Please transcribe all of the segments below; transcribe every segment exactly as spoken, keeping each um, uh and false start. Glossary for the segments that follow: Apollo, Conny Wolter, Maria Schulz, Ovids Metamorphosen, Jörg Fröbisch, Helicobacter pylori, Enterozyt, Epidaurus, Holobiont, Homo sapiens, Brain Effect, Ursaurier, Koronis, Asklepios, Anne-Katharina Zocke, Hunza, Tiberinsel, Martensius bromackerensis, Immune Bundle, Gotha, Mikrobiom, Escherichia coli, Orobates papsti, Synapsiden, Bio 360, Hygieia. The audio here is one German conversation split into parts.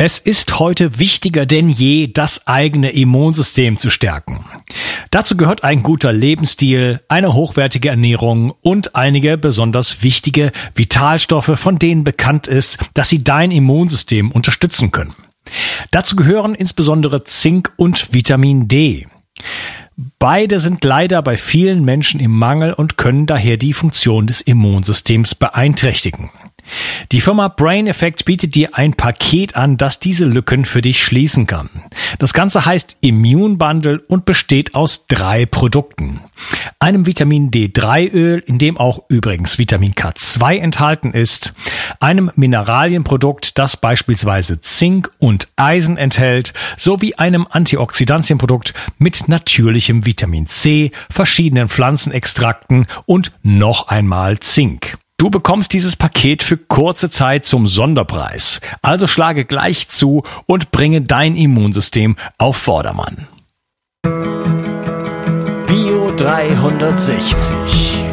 Es ist heute wichtiger denn je, das eigene Immunsystem zu stärken. Dazu gehört ein guter Lebensstil, eine hochwertige Ernährung und einige besonders wichtige Vitalstoffe, von denen bekannt ist, dass sie dein Immunsystem unterstützen können. Dazu gehören insbesondere Zink und Vitamin D. Beide sind leider bei vielen Menschen im Mangel und können daher die Funktion des Immunsystems beeinträchtigen. Die Firma Brain Effect bietet dir ein Paket an, das diese Lücken für dich schließen kann. Das Ganze heißt Immune Bundle und besteht aus drei Produkten. Einem Vitamin D drei Öl, in dem auch übrigens Vitamin K zwei enthalten ist. Einem Mineralienprodukt, das beispielsweise Zink und Eisen enthält, sowie einem Antioxidantienprodukt mit natürlichem Vitamin C, verschiedenen Pflanzenextrakten und noch einmal Zink. Du bekommst dieses Paket für kurze Zeit zum Sonderpreis. Also schlage gleich zu und bringe dein Immunsystem auf Vordermann. Bio dreihundertsechzig.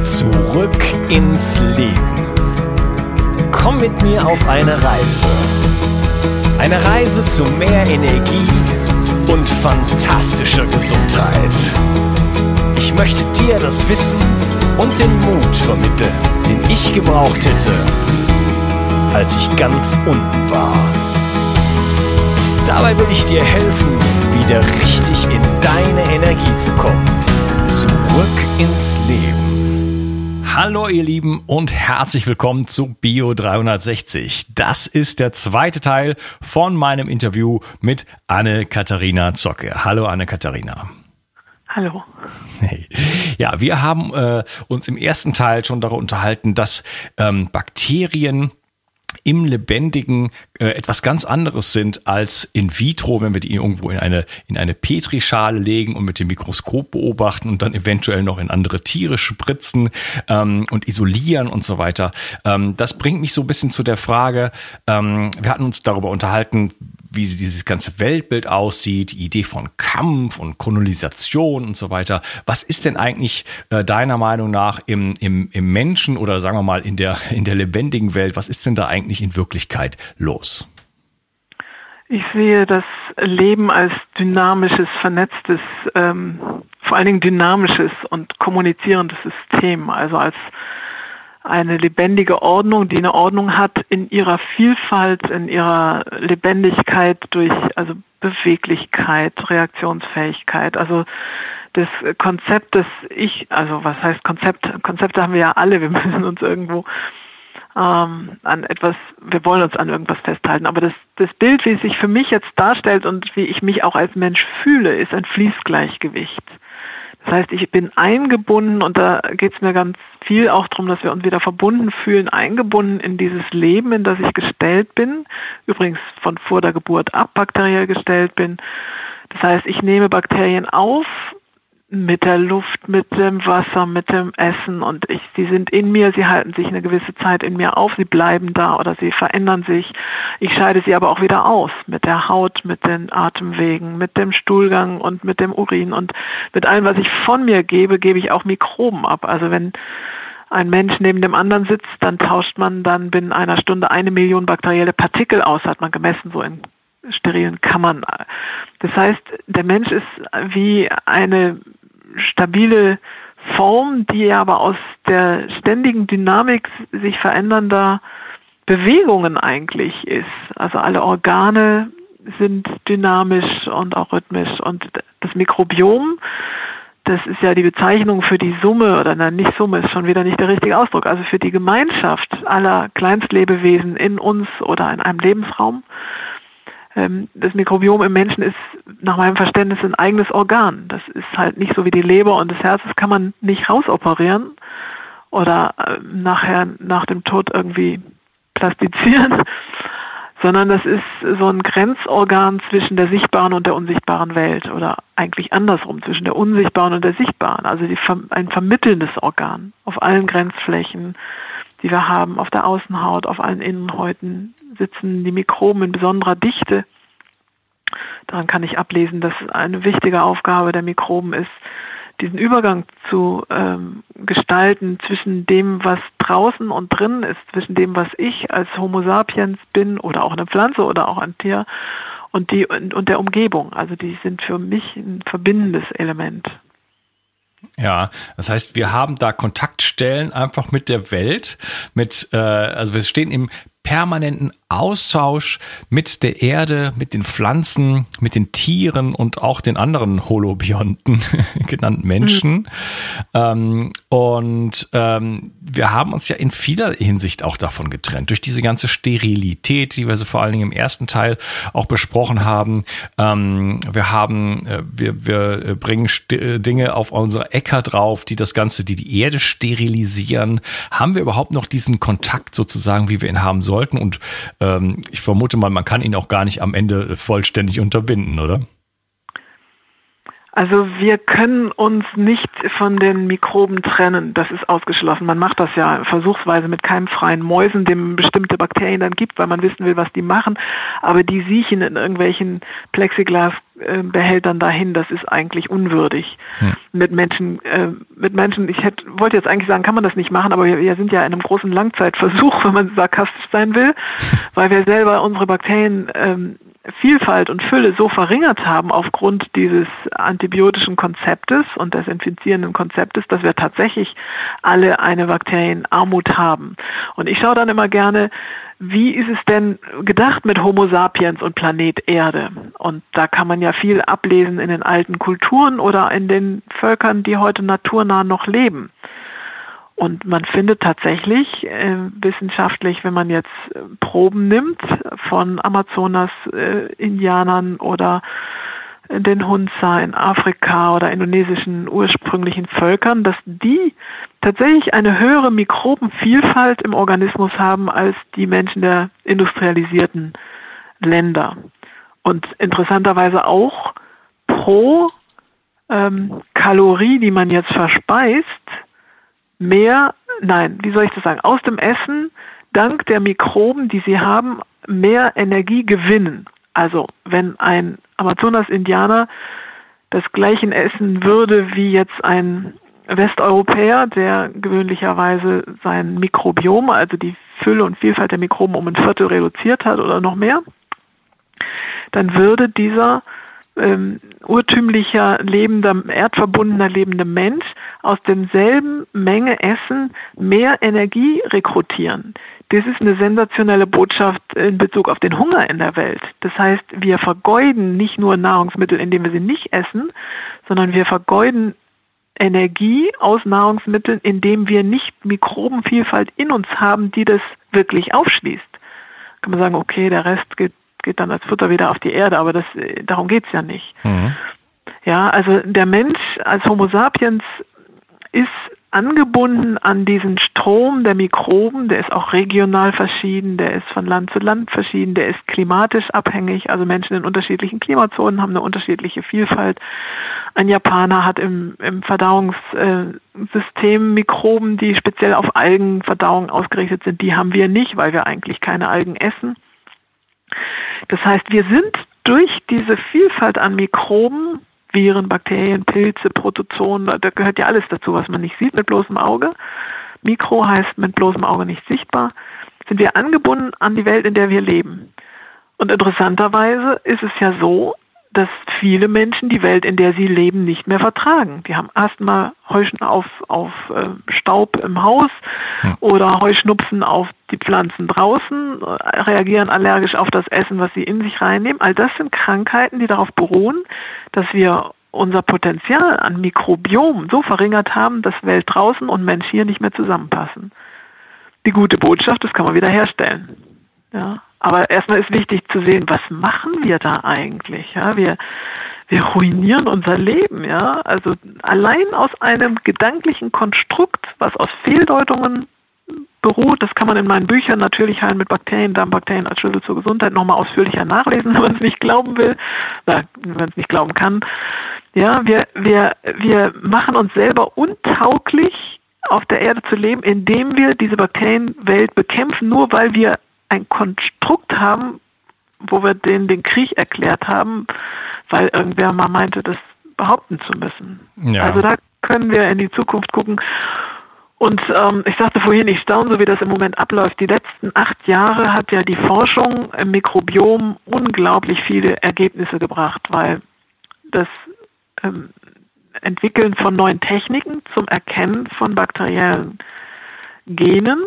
Zurück ins Leben. Komm mit mir auf eine Reise. Eine Reise zu mehr Energie und fantastischer Gesundheit. Ich möchte dir das Wissen und den Mut vermitteln, den ich gebraucht hätte, als ich ganz unten war. Dabei will ich dir helfen, wieder richtig in deine Energie zu kommen. Zurück ins Leben. Hallo ihr Lieben und herzlich willkommen zu Bio dreihundertsechzig. Das ist der zweite Teil von meinem Interview mit Anne-Katharina Zocke. Hallo Anne-Katharina. Hallo. Hey. Ja, wir haben äh, uns im ersten Teil schon darüber unterhalten, dass ähm, Bakterien im Lebendigen äh, etwas ganz anderes sind als in vitro, wenn wir die irgendwo in eine, in eine Petrischale legen und mit dem Mikroskop beobachten und dann eventuell noch in andere Tiere spritzen ähm, und isolieren und so weiter. Ähm, das bringt mich so ein bisschen zu der Frage, ähm, wir hatten uns darüber unterhalten, wie dieses ganze Weltbild aussieht, die Idee von Kampf und Kolonisation und so weiter. Was ist denn eigentlich äh, deiner Meinung nach im, im, im Menschen oder sagen wir mal in der, in der lebendigen Welt, was ist denn da eigentlich in Wirklichkeit los? Ich sehe das Leben als dynamisches, vernetztes, ähm, vor allen Dingen dynamisches und kommunizierendes System, also als eine lebendige Ordnung, die eine Ordnung hat in ihrer Vielfalt, in ihrer Lebendigkeit durch also Beweglichkeit, Reaktionsfähigkeit. Also das Konzept, das ich, also was heißt Konzept? Konzepte haben wir ja alle. Wir müssen uns irgendwo ähm, an etwas, wir wollen uns an irgendwas festhalten. Aber das, das Bild, wie es sich für mich jetzt darstellt und wie ich mich auch als Mensch fühle, ist ein Fließgleichgewicht. Das heißt, ich bin eingebunden und da geht es mir ganz viel auch darum, dass wir uns wieder verbunden fühlen, eingebunden in dieses Leben, in das ich gestellt bin, übrigens von vor der Geburt ab bakteriell gestellt bin. Das heißt, ich nehme Bakterien auf mit der Luft, mit dem Wasser, mit dem Essen und ich, sie sind in mir, sie halten sich eine gewisse Zeit in mir auf, sie bleiben da oder sie verändern sich. Ich scheide sie aber auch wieder aus mit der Haut, mit den Atemwegen, mit dem Stuhlgang und mit dem Urin und mit allem, was ich von mir gebe, gebe ich auch Mikroben ab. Also wenn ein Mensch neben dem anderen sitzt, dann tauscht man dann binnen einer Stunde eine Million bakterielle Partikel aus, hat man gemessen so in sterilen Kammern. Das heißt, der Mensch ist wie eine stabile Form, die aber aus der ständigen Dynamik sich verändernder Bewegungen eigentlich ist. Also alle Organe sind dynamisch und auch rhythmisch und das Mikrobiom, das ist ja die Bezeichnung für die Summe oder na, nicht Summe, ist schon wieder nicht der richtige Ausdruck, also für die Gemeinschaft aller Kleinstlebewesen in uns oder in einem Lebensraum. Das Mikrobiom im Menschen ist nach meinem Verständnis ein eigenes Organ. Das ist halt nicht so wie die Leber und das Herz, das kann man nicht rausoperieren oder nachher nach dem Tod irgendwie plastizieren, sondern das ist so ein Grenzorgan zwischen der sichtbaren und der unsichtbaren Welt oder eigentlich andersrum, zwischen der unsichtbaren und der sichtbaren, also die, ein vermittelndes Organ auf allen Grenzflächen, die wir haben, auf der Außenhaut, auf allen Innenhäuten sitzen die Mikroben in besonderer Dichte. Daran kann ich ablesen, dass eine wichtige Aufgabe der Mikroben ist, diesen Übergang zu ähm, gestalten zwischen dem, was draußen und drin ist, zwischen dem, was ich als Homo sapiens bin oder auch eine Pflanze oder auch ein Tier und, die, und, und der Umgebung. Also die sind für mich ein verbindendes Element. Ja, das heißt, wir haben da Kontaktstellen einfach mit der Welt, mit äh, also wir stehen im permanenten Austausch mit der Erde, mit den Pflanzen, mit den Tieren und auch den anderen Holobionten, genannten Menschen. Mhm. Ähm, und ähm, wir haben uns ja in vieler Hinsicht auch davon getrennt. Durch diese ganze Sterilität, die wir so vor allen Dingen im ersten Teil auch besprochen haben. Ähm, wir haben, äh, wir, wir bringen St- Dinge auf unsere Äcker drauf, die das Ganze, die die Erde sterilisieren. Haben wir überhaupt noch diesen Kontakt sozusagen, wie wir ihn haben sollten? Und Ähm, ich vermute mal, man kann ihn auch gar nicht am Ende vollständig unterbinden, oder? Also wir können uns nicht von den Mikroben trennen, das ist ausgeschlossen. Man macht das ja versuchsweise mit keimfreien Mäusen, dem bestimmte Bakterien dann gibt, weil man wissen will, was die machen. Aber die siechen in irgendwelchen Plexiglasbehältern dahin, das ist eigentlich unwürdig. Hm. Mit Menschen, äh, mit Menschen, ich hätte, wollte jetzt eigentlich sagen, kann man das nicht machen, aber wir, wir sind ja in einem großen Langzeitversuch, wenn man sarkastisch sein will, weil wir selber unsere Bakterien ähm, Vielfalt und Fülle so verringert haben aufgrund dieses antibiotischen Konzeptes und des infizierenden Konzeptes, dass wir tatsächlich alle eine Bakterienarmut haben. Und ich schaue dann immer gerne, wie ist es denn gedacht mit Homo sapiens und Planet Erde? Und da kann man ja viel ablesen in den alten Kulturen oder in den Völkern, die heute naturnah noch leben. Und man findet tatsächlich äh, wissenschaftlich, wenn man jetzt Proben nimmt von Amazonas-Indianern äh, oder den Hunza in Afrika oder indonesischen ursprünglichen Völkern, dass die tatsächlich eine höhere Mikrobenvielfalt im Organismus haben als die Menschen der industrialisierten Länder. Und interessanterweise auch pro ähm, Kalorie, die man jetzt verspeist, mehr, nein, wie soll ich das sagen, aus dem Essen, dank der Mikroben, die sie haben, mehr Energie gewinnen. Also wenn ein Amazonas-Indianer das gleiche essen würde wie jetzt ein Westeuropäer, der gewöhnlicherweise sein Mikrobiom, also die Fülle und Vielfalt der Mikroben um ein Viertel reduziert hat oder noch mehr, dann würde dieser Ähm, urtümlicher, lebender, erdverbundener, lebender Mensch aus demselben Menge Essen mehr Energie rekrutieren. Das ist eine sensationelle Botschaft in Bezug auf den Hunger in der Welt. Das heißt, wir vergeuden nicht nur Nahrungsmittel, indem wir sie nicht essen, sondern wir vergeuden Energie aus Nahrungsmitteln, indem wir nicht Mikrobenvielfalt in uns haben, die das wirklich aufschließt. Kann man sagen, okay, der Rest geht geht dann als Futter wieder auf die Erde, aber das, darum geht es ja nicht. Mhm. Ja, also der Mensch als Homo sapiens ist angebunden an diesen Strom der Mikroben, der ist auch regional verschieden, der ist von Land zu Land verschieden, der ist klimatisch abhängig, also Menschen in unterschiedlichen Klimazonen haben eine unterschiedliche Vielfalt. Ein Japaner hat im, im Verdauungssystem Mikroben, die speziell auf Algenverdauung ausgerichtet sind, die haben wir nicht, weil wir eigentlich keine Algen essen. Das heißt, wir sind durch diese Vielfalt an Mikroben, Viren, Bakterien, Pilze, Protozoen, da gehört ja alles dazu, was man nicht sieht mit bloßem Auge. Mikro heißt mit bloßem Auge nicht sichtbar. Sind wir angebunden an die Welt, in der wir leben. Und interessanterweise ist es ja so, dass viele Menschen die Welt, in der sie leben, nicht mehr vertragen. Die haben Asthma, Heuschnupfen auf, auf äh, Staub im Haus ja. oder Heuschnupfen auf die Pflanzen draußen, äh, reagieren allergisch auf das Essen, was sie in sich reinnehmen. All das sind Krankheiten, die darauf beruhen, dass wir unser Potenzial an Mikrobiom so verringert haben, dass Welt draußen und Mensch hier nicht mehr zusammenpassen. Die gute Botschaft, das kann man wieder herstellen. Ja. Aber erstmal ist wichtig zu sehen, was machen wir da eigentlich? Ja, wir, wir ruinieren unser Leben, ja. Also allein aus einem gedanklichen Konstrukt, was aus Fehldeutungen beruht, das kann man in meinen Büchern natürlich heilen mit Bakterien, Darmbakterien als Schlüssel zur Gesundheit nochmal ausführlicher nachlesen, wenn man es nicht glauben will, wenn man es nicht glauben kann. Ja, wir, wir, wir machen uns selber untauglich, auf der Erde zu leben, indem wir diese Bakterienwelt bekämpfen, nur weil wir ein Konstrukt haben, wo wir denen den Krieg erklärt haben, weil irgendwer mal meinte, das behaupten zu müssen. Ja. Also da können wir in die Zukunft gucken. Und ähm, ich sagte vorhin, ich staune, so wie das im Moment abläuft. Die letzten acht Jahre hat ja die Forschung im Mikrobiom unglaublich viele Ergebnisse gebracht, weil das ähm, Entwickeln von neuen Techniken zum Erkennen von bakteriellen Genen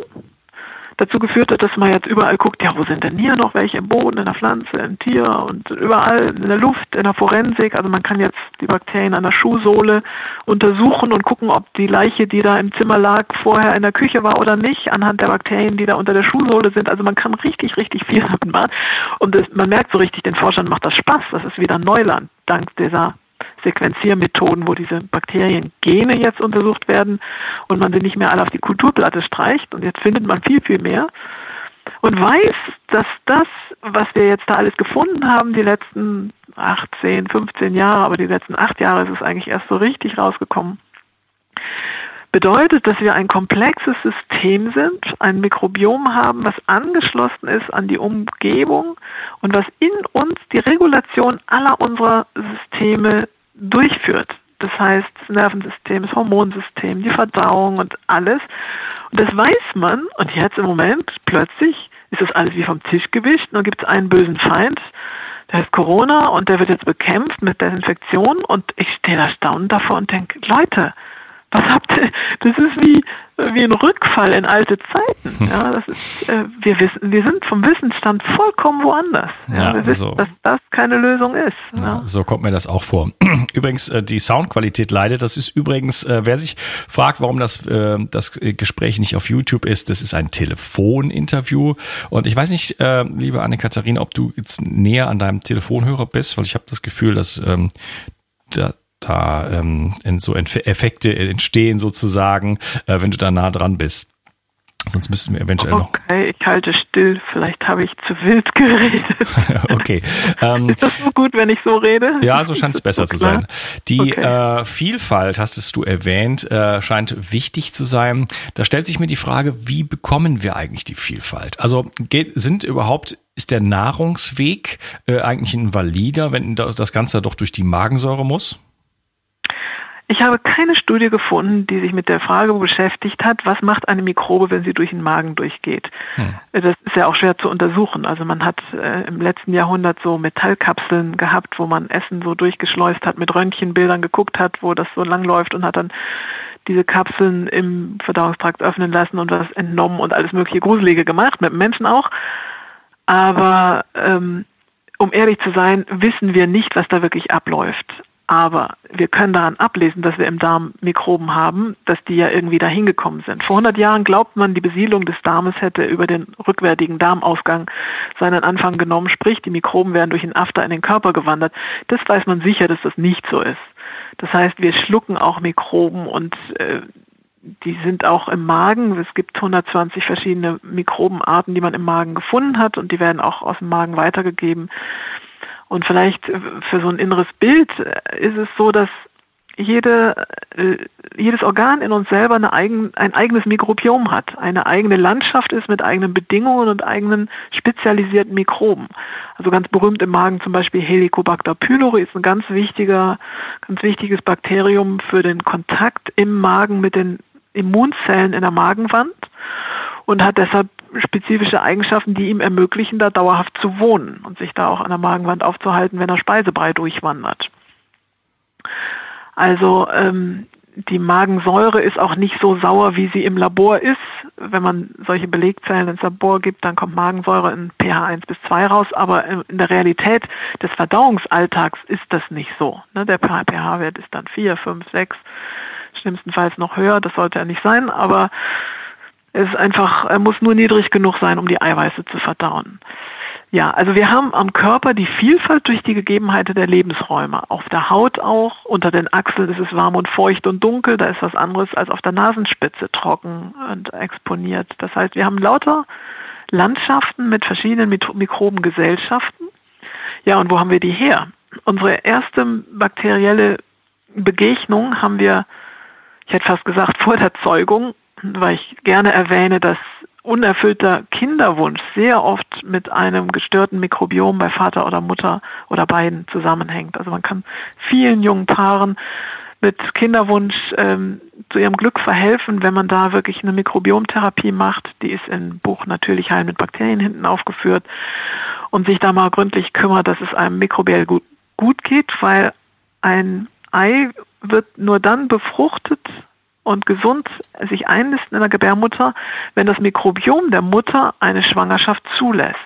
dazu geführt hat, dass man jetzt überall guckt, ja, wo sind denn hier noch welche im Boden, in der Pflanze, im Tier und überall in der Luft, in der Forensik. Also man kann jetzt die Bakterien an der Schuhsohle untersuchen und gucken, ob die Leiche, die da im Zimmer lag, vorher in der Küche war oder nicht, anhand der Bakterien, die da unter der Schuhsohle sind. Also man kann richtig, richtig viel damit machen. Und das, man merkt so richtig, den Forschern macht das Spaß. Das ist wieder Neuland, dank dieser Sequenziermethoden, wo diese Bakteriengene jetzt untersucht werden und man sie nicht mehr alle auf die Kulturplatte streicht, und jetzt findet man viel, viel mehr und weiß, dass das, was wir jetzt da alles gefunden haben, die letzten achtzehn, fünfzehn Jahre, aber die letzten acht Jahre ist es eigentlich erst so richtig rausgekommen, bedeutet, dass wir ein komplexes System sind, ein Mikrobiom haben, was angeschlossen ist an die Umgebung und was in uns die Regulation aller unserer Systeme durchführt. Das heißt, das Nervensystem, das Hormonsystem, die Verdauung und alles. Und das weiß man, und jetzt im Moment plötzlich ist das alles wie vom Tisch gewischt, und dann gibt es einen bösen Feind, der heißt Corona, und der wird jetzt bekämpft mit Desinfektion, und ich stehe da staunend davor und denke, Leute, was habt ihr? Das ist wie, wie ein Rückfall in alte Zeiten. Ja, das ist, äh, wir wissen, wir sind vom Wissensstand vollkommen woanders. Ja, ja, wir wissen, so, dass das keine Lösung ist. Ja, ja. So kommt mir das auch vor. Übrigens, die Soundqualität leidet. Das ist übrigens, äh, wer sich fragt, warum das, äh, das Gespräch nicht auf YouTube ist, das ist ein Telefoninterview. Und ich weiß nicht, äh, liebe Anne-Katharina, ob du jetzt näher an deinem Telefonhörer bist, weil ich habe das Gefühl, dass ähm, da da ähm, in so Effekte entstehen sozusagen, äh, wenn du da nah dran bist. Sonst müssten wir eventuell okay, noch... Okay, ich halte still. Vielleicht habe ich zu wild geredet. Okay. Ähm, ist das so gut, wenn ich so rede? Ja, so scheint es besser so zu sein. Die okay. äh, Vielfalt, hast du erwähnt, äh, scheint wichtig zu sein. Da stellt sich mir die Frage, wie bekommen wir eigentlich die Vielfalt? Also geht, sind überhaupt... Ist der Nahrungsweg äh, eigentlich ein valider, wenn das Ganze doch durch die Magensäure muss? Ich habe keine Studie gefunden, die sich mit der Frage beschäftigt hat, was macht eine Mikrobe, wenn sie durch den Magen durchgeht. Hm. Das ist ja auch schwer zu untersuchen. Also man hat äh, im letzten Jahrhundert so Metallkapseln gehabt, wo man Essen so durchgeschleust hat, mit Röntgenbildern geguckt hat, wo das so langläuft, und hat dann diese Kapseln im Verdauungstrakt öffnen lassen und was entnommen und alles mögliche Gruselige gemacht, mit Menschen auch. Aber ähm, um ehrlich zu sein, wissen wir nicht, was da wirklich abläuft. Aber wir können daran ablesen, dass wir im Darm Mikroben haben, dass die ja irgendwie dahin gekommen sind. Vor hundert Jahren glaubt man, die Besiedlung des Darmes hätte über den rückwärtigen Darmausgang seinen Anfang genommen. Sprich, die Mikroben wären durch den After in den Körper gewandert. Das weiß man sicher, dass das nicht so ist. Das heißt, wir schlucken auch Mikroben, und äh, die sind auch im Magen. Es gibt hundertzwanzig verschiedene Mikrobenarten, die man im Magen gefunden hat, und die werden auch aus dem Magen weitergegeben. Und vielleicht für so ein inneres Bild ist es so, dass jede, jedes Organ in uns selber eine eigen, ein eigenes Mikrobiom hat, eine eigene Landschaft ist mit eigenen Bedingungen und eigenen spezialisierten Mikroben. Also ganz berühmt im Magen zum Beispiel Helicobacter pylori ist ein ganz wichtiger, ganz wichtiges Bakterium für den Kontakt im Magen mit den Immunzellen in der Magenwand und hat deshalb spezifische Eigenschaften, die ihm ermöglichen, da dauerhaft zu wohnen und sich da auch an der Magenwand aufzuhalten, wenn der Speisebrei durchwandert. Also ähm, die Magensäure ist auch nicht so sauer, wie sie im Labor ist. Wenn man solche Belegzellen ins Labor gibt, dann kommt Magensäure in pH eins bis zwei raus. Aber in der Realität des Verdauungsalltags ist das nicht so. Ne? Der pH-Wert ist dann vier, fünf, sechs, schlimmstenfalls noch höher. Das sollte ja nicht sein, aber es ist einfach, muss nur niedrig genug sein, um die Eiweiße zu verdauen. Ja, also wir haben am Körper die Vielfalt durch die Gegebenheiten der Lebensräume. Auf der Haut auch, unter den Achseln ist es warm und feucht und dunkel, da ist was anderes als auf der Nasenspitze, trocken und exponiert. Das heißt, wir haben lauter Landschaften mit verschiedenen Mikrobengesellschaften. Ja, und wo haben wir die her? Unsere erste bakterielle Begegnung haben wir, ich hätte fast gesagt, vor der Zeugung, weil ich gerne erwähne, dass unerfüllter Kinderwunsch sehr oft mit einem gestörten Mikrobiom bei Vater oder Mutter oder beiden zusammenhängt. Also man kann vielen jungen Paaren mit Kinderwunsch ähm, zu ihrem Glück verhelfen, wenn man da wirklich eine Mikrobiomtherapie macht. Die ist im Buch Natürlich heilen mit Bakterien hinten aufgeführt und sich da mal gründlich kümmert, dass es einem mikrobiell gut, gut geht, weil ein Ei wird nur dann befruchtet und gesund sich einnisten in der Gebärmutter, wenn das Mikrobiom der Mutter eine Schwangerschaft zulässt.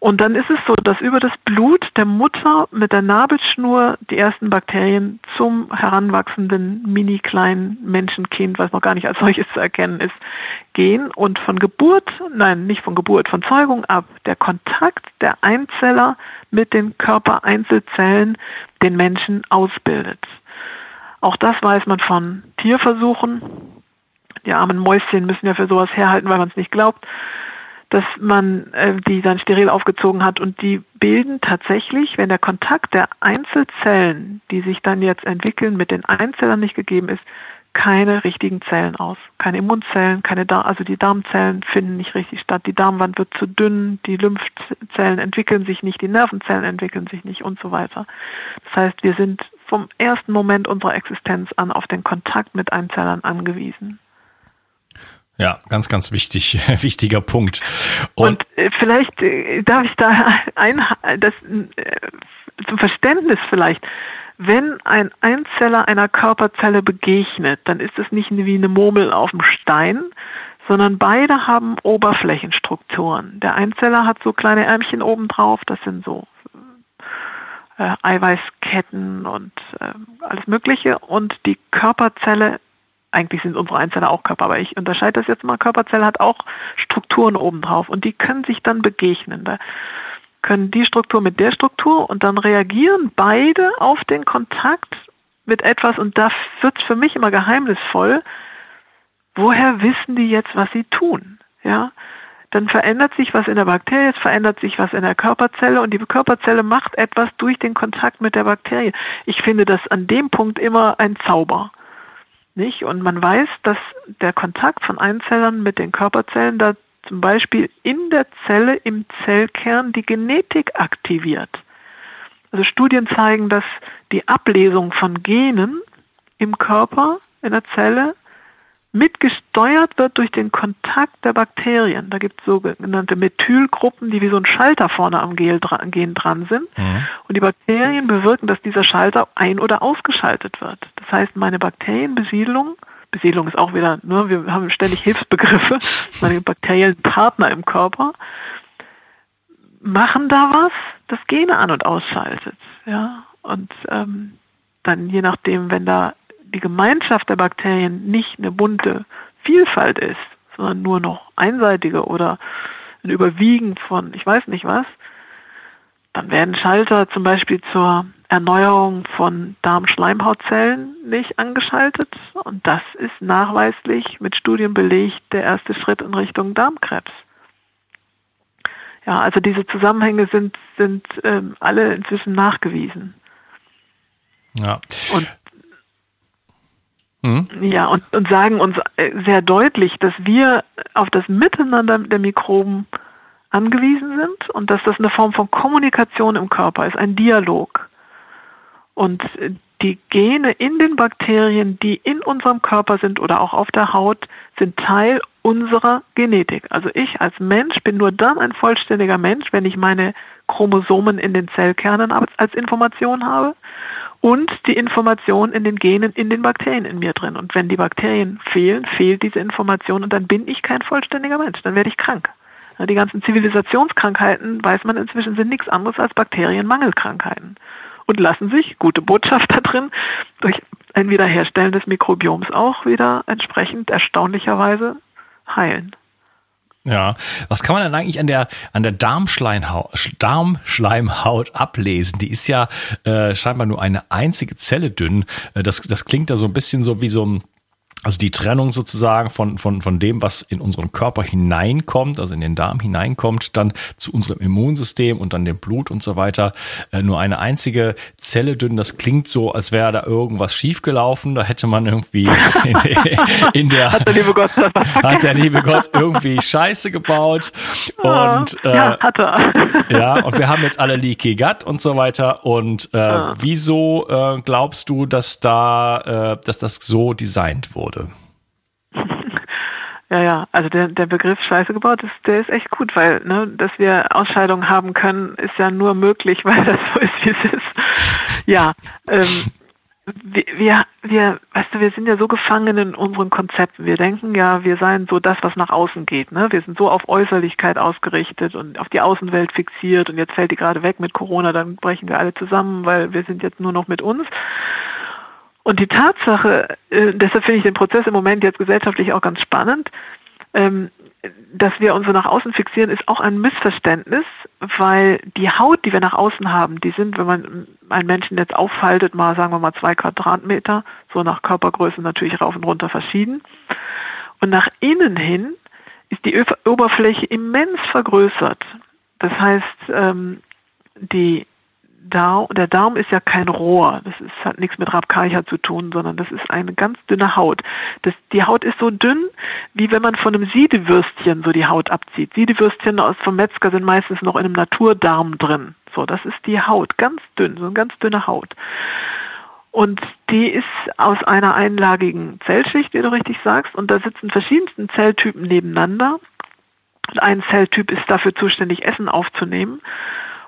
Und dann ist es so, dass über das Blut der Mutter mit der Nabelschnur die ersten Bakterien zum heranwachsenden mini-kleinen Menschenkind, was noch gar nicht als solches zu erkennen ist, gehen. Und von Geburt, nein, nicht von Geburt, von Zeugung ab, der Kontakt der Einzeller mit den Körpereinzelzellen den Menschen ausbildet. Auch das weiß man von Tierversuchen. Die armen Mäuschen müssen ja für sowas herhalten, weil man es nicht glaubt, dass man äh, die dann steril aufgezogen hat. Und die bilden tatsächlich, wenn der Kontakt der Einzelzellen, die sich dann jetzt entwickeln, mit den Einzellern nicht gegeben ist, keine richtigen Zellen aus. Keine Immunzellen, keine Dar- also die Darmzellen finden nicht richtig statt. Die Darmwand wird zu dünn, die Lymphzellen entwickeln sich nicht, die Nervenzellen entwickeln sich nicht und so weiter. Das heißt, wir sind vom ersten Moment unserer Existenz an auf den Kontakt mit Einzellern angewiesen. Ja, ganz, ganz wichtig, wichtiger Punkt. Und, und vielleicht darf ich da ein, das zum Verständnis vielleicht, wenn ein Einzeller einer Körperzelle begegnet, dann ist es nicht wie eine Murmel auf dem Stein, sondern beide haben Oberflächenstrukturen. Der Einzeller hat so kleine Ärmchen obendrauf, das sind so äh, Eiweißketten und äh, alles Mögliche, und die Körperzelle, eigentlich sind unsere Einzeller auch Körper, aber ich unterscheide das jetzt mal. Körperzelle hat auch Strukturen obendrauf und die können sich dann begegnen. Da können die Struktur mit der Struktur und dann reagieren beide auf den Kontakt mit etwas. Und da wird es für mich immer geheimnisvoll, woher wissen die jetzt, was sie tun? Ja, dann verändert sich was in der Bakterie, es verändert sich was in der Körperzelle und die Körperzelle macht etwas durch den Kontakt mit der Bakterie. Ich finde das an dem Punkt immer ein Zauber. Nicht? Und man weiß, dass der Kontakt von Einzellern mit den Körperzellen da zum Beispiel in der Zelle, im Zellkern, die Genetik aktiviert. Also Studien zeigen, dass die Ablesung von Genen im Körper, in der Zelle, mitgesteuert wird durch den Kontakt der Bakterien. Da gibt es sogenannte Methylgruppen, die wie so ein Schalter vorne am Gen dran sind. Mhm. Und die Bakterien bewirken, dass dieser Schalter ein- oder ausgeschaltet wird. Das heißt, meine Bakterienbesiedlung, Besiedlung ist auch wieder, ne, wir haben ständig Hilfsbegriffe, meine bakteriellen Partner im Körper, machen da was, das Gene an- und ausschaltet. Ja? Und ähm, dann je nachdem, wenn da die Gemeinschaft der Bakterien nicht eine bunte Vielfalt ist, sondern nur noch einseitige oder ein Überwiegen von ich weiß nicht was, dann werden Schalter zum Beispiel zur Erneuerung von Darmschleimhautzellen nicht angeschaltet. Und das ist nachweislich mit Studien belegt der erste Schritt in Richtung Darmkrebs. Ja, also diese Zusammenhänge sind, sind ähm, alle inzwischen nachgewiesen. Ja. Und Ja, und, und sagen uns sehr deutlich, dass wir auf das Miteinander der Mikroben angewiesen sind und dass das eine Form von Kommunikation im Körper ist, ein Dialog. Und die Gene in den Bakterien, die in unserem Körper sind oder auch auf der Haut, sind Teil unserer Genetik. Also ich als Mensch bin nur dann ein vollständiger Mensch, wenn ich meine Chromosomen in den Zellkernen als Information habe. Und die Information in den Genen, in den Bakterien in mir drin. Und wenn die Bakterien fehlen, fehlt diese Information und dann bin ich kein vollständiger Mensch, dann werde ich krank. Die ganzen Zivilisationskrankheiten, weiß man inzwischen, sind nichts anderes als Bakterienmangelkrankheiten und lassen sich, gute Botschaft da drin, durch ein Wiederherstellen des Mikrobioms auch wieder entsprechend erstaunlicherweise heilen. Ja, was kann man denn eigentlich an der an der Darmschleimhaut, Darmschleimhaut ablesen? Die ist ja äh, scheinbar nur eine einzige Zelle dünn. Das das klingt da so ein bisschen so wie so ein Also die Trennung sozusagen von, von, von dem, was in unseren Körper hineinkommt, also in den Darm hineinkommt, dann zu unserem Immunsystem und dann dem Blut und so weiter, äh, nur eine einzige Zelle dünn. Das klingt so, als wäre da irgendwas schiefgelaufen. Da hätte man irgendwie in, in der, hat der liebe Gott, hat der liebe Gott irgendwie Scheiße gebaut. Und, äh, ja, hat er. Ja, und wir haben jetzt alle Leaky Gut und so weiter. Und äh, ja. wieso äh, glaubst du, dass da, äh, dass das so designt wurde? Ja, ja, also der, der Begriff Scheiße gebaut, ist, der ist echt gut, weil, ne, dass wir Ausscheidungen haben können, ist ja nur möglich, weil das so ist, wie es ist. Ja, ähm, wir, wir, weißt du, wir sind ja so gefangen in unseren Konzepten. Wir denken ja, wir seien so das, was nach außen geht, ne? Wir sind so auf Äußerlichkeit ausgerichtet und auf die Außenwelt fixiert und jetzt fällt die gerade weg mit Corona, dann brechen wir alle zusammen, weil wir sind jetzt nur noch mit uns. Und die Tatsache, äh, deshalb finde ich den Prozess im Moment jetzt gesellschaftlich auch ganz spannend, ähm, dass wir uns so nach außen fixieren, ist auch ein Missverständnis, weil die Haut, die wir nach außen haben, die sind, wenn man einen Menschen jetzt auffaltet, mal sagen wir mal zwei Quadratmeter, so nach Körpergröße natürlich rauf und runter verschieden. Und nach innen hin ist die Ö- Oberfläche immens vergrößert. Das heißt, ähm, die Darm, der Darm ist ja kein Rohr, das ist, hat nichts mit Rabkarcha zu tun, sondern das ist eine ganz dünne Haut. Das, die Haut ist so dünn, wie wenn man von einem Siedewürstchen so die Haut abzieht. Siedewürstchen aus vom Metzger sind meistens noch in einem Naturdarm drin. So, das ist die Haut, ganz dünn, so eine ganz dünne Haut. Und die ist aus einer einlagigen Zellschicht, wie du richtig sagst, und da sitzen verschiedensten Zelltypen nebeneinander. Und ein Zelltyp ist dafür zuständig, Essen aufzunehmen.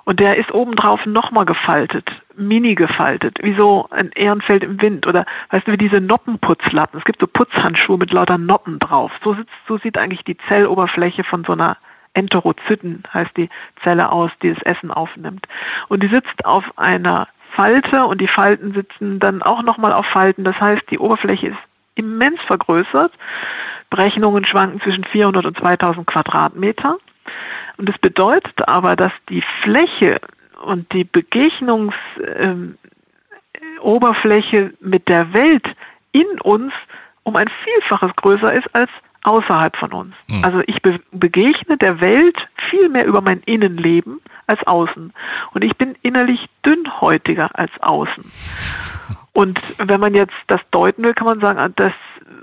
Und der ist obendrauf nochmal gefaltet, mini gefaltet, wie so ein Ehrenfeld im Wind. Oder weißt du, wie diese Noppenputzlappen. Es gibt so Putzhandschuhe mit lauter Noppen drauf. So, sitzt, so sieht eigentlich die Zelloberfläche von so einer Enterozyten, heißt die Zelle aus, die das Essen aufnimmt. Und die sitzt auf einer Falte und die Falten sitzen dann auch nochmal auf Falten. Das heißt, die Oberfläche ist immens vergrößert. Berechnungen schwanken zwischen vierhundert und zweitausend Quadratmeter. Und das bedeutet aber, dass die Fläche und die Begegnungsoberfläche ähm, mit der Welt in uns um ein Vielfaches größer ist als außerhalb von uns. Mhm. Also ich be- begegne der Welt viel mehr über mein Innenleben als außen. Und ich bin innerlich dünnhäutiger als außen. Und wenn man jetzt das deuten will, kann man sagen, dass,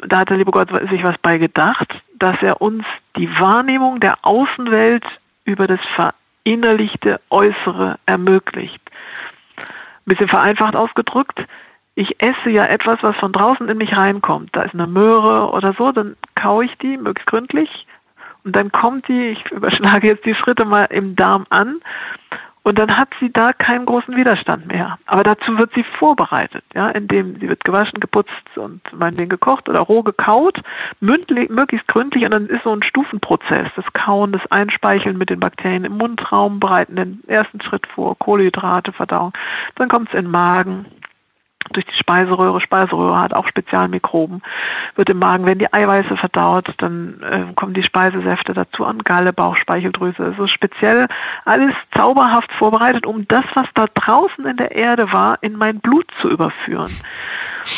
da hat der liebe Gott sich was bei gedacht, dass er uns die Wahrnehmung der Außenwelt über das verinnerlichte Äußere ermöglicht. Ein bisschen vereinfacht ausgedrückt, ich esse ja etwas, was von draußen in mich reinkommt. Da ist eine Möhre oder so, dann kaue ich die möglichst gründlich und dann kommt die, ich überschlage jetzt die Schritte mal im Darm an, und dann hat sie da keinen großen Widerstand mehr. Aber dazu wird sie vorbereitet, ja, indem sie wird gewaschen, geputzt und meinetwegen gekocht oder roh gekaut, mündlich, möglichst gründlich. Und dann ist so ein Stufenprozess, das Kauen, das Einspeicheln mit den Bakterien im Mundraum, bereiten den ersten Schritt vor, Kohlenhydrate, Verdauung. Dann kommt es in den Magen, durch die Speiseröhre. Speiseröhre hat auch Spezialmikroben. Wird im Magen, werden die Eiweiße verdaut, dann äh, kommen die Speisesäfte dazu an Galle, Bauch, Speicheldrüse. Also speziell alles zauberhaft vorbereitet, um das, was da draußen in der Erde war, in mein Blut zu überführen.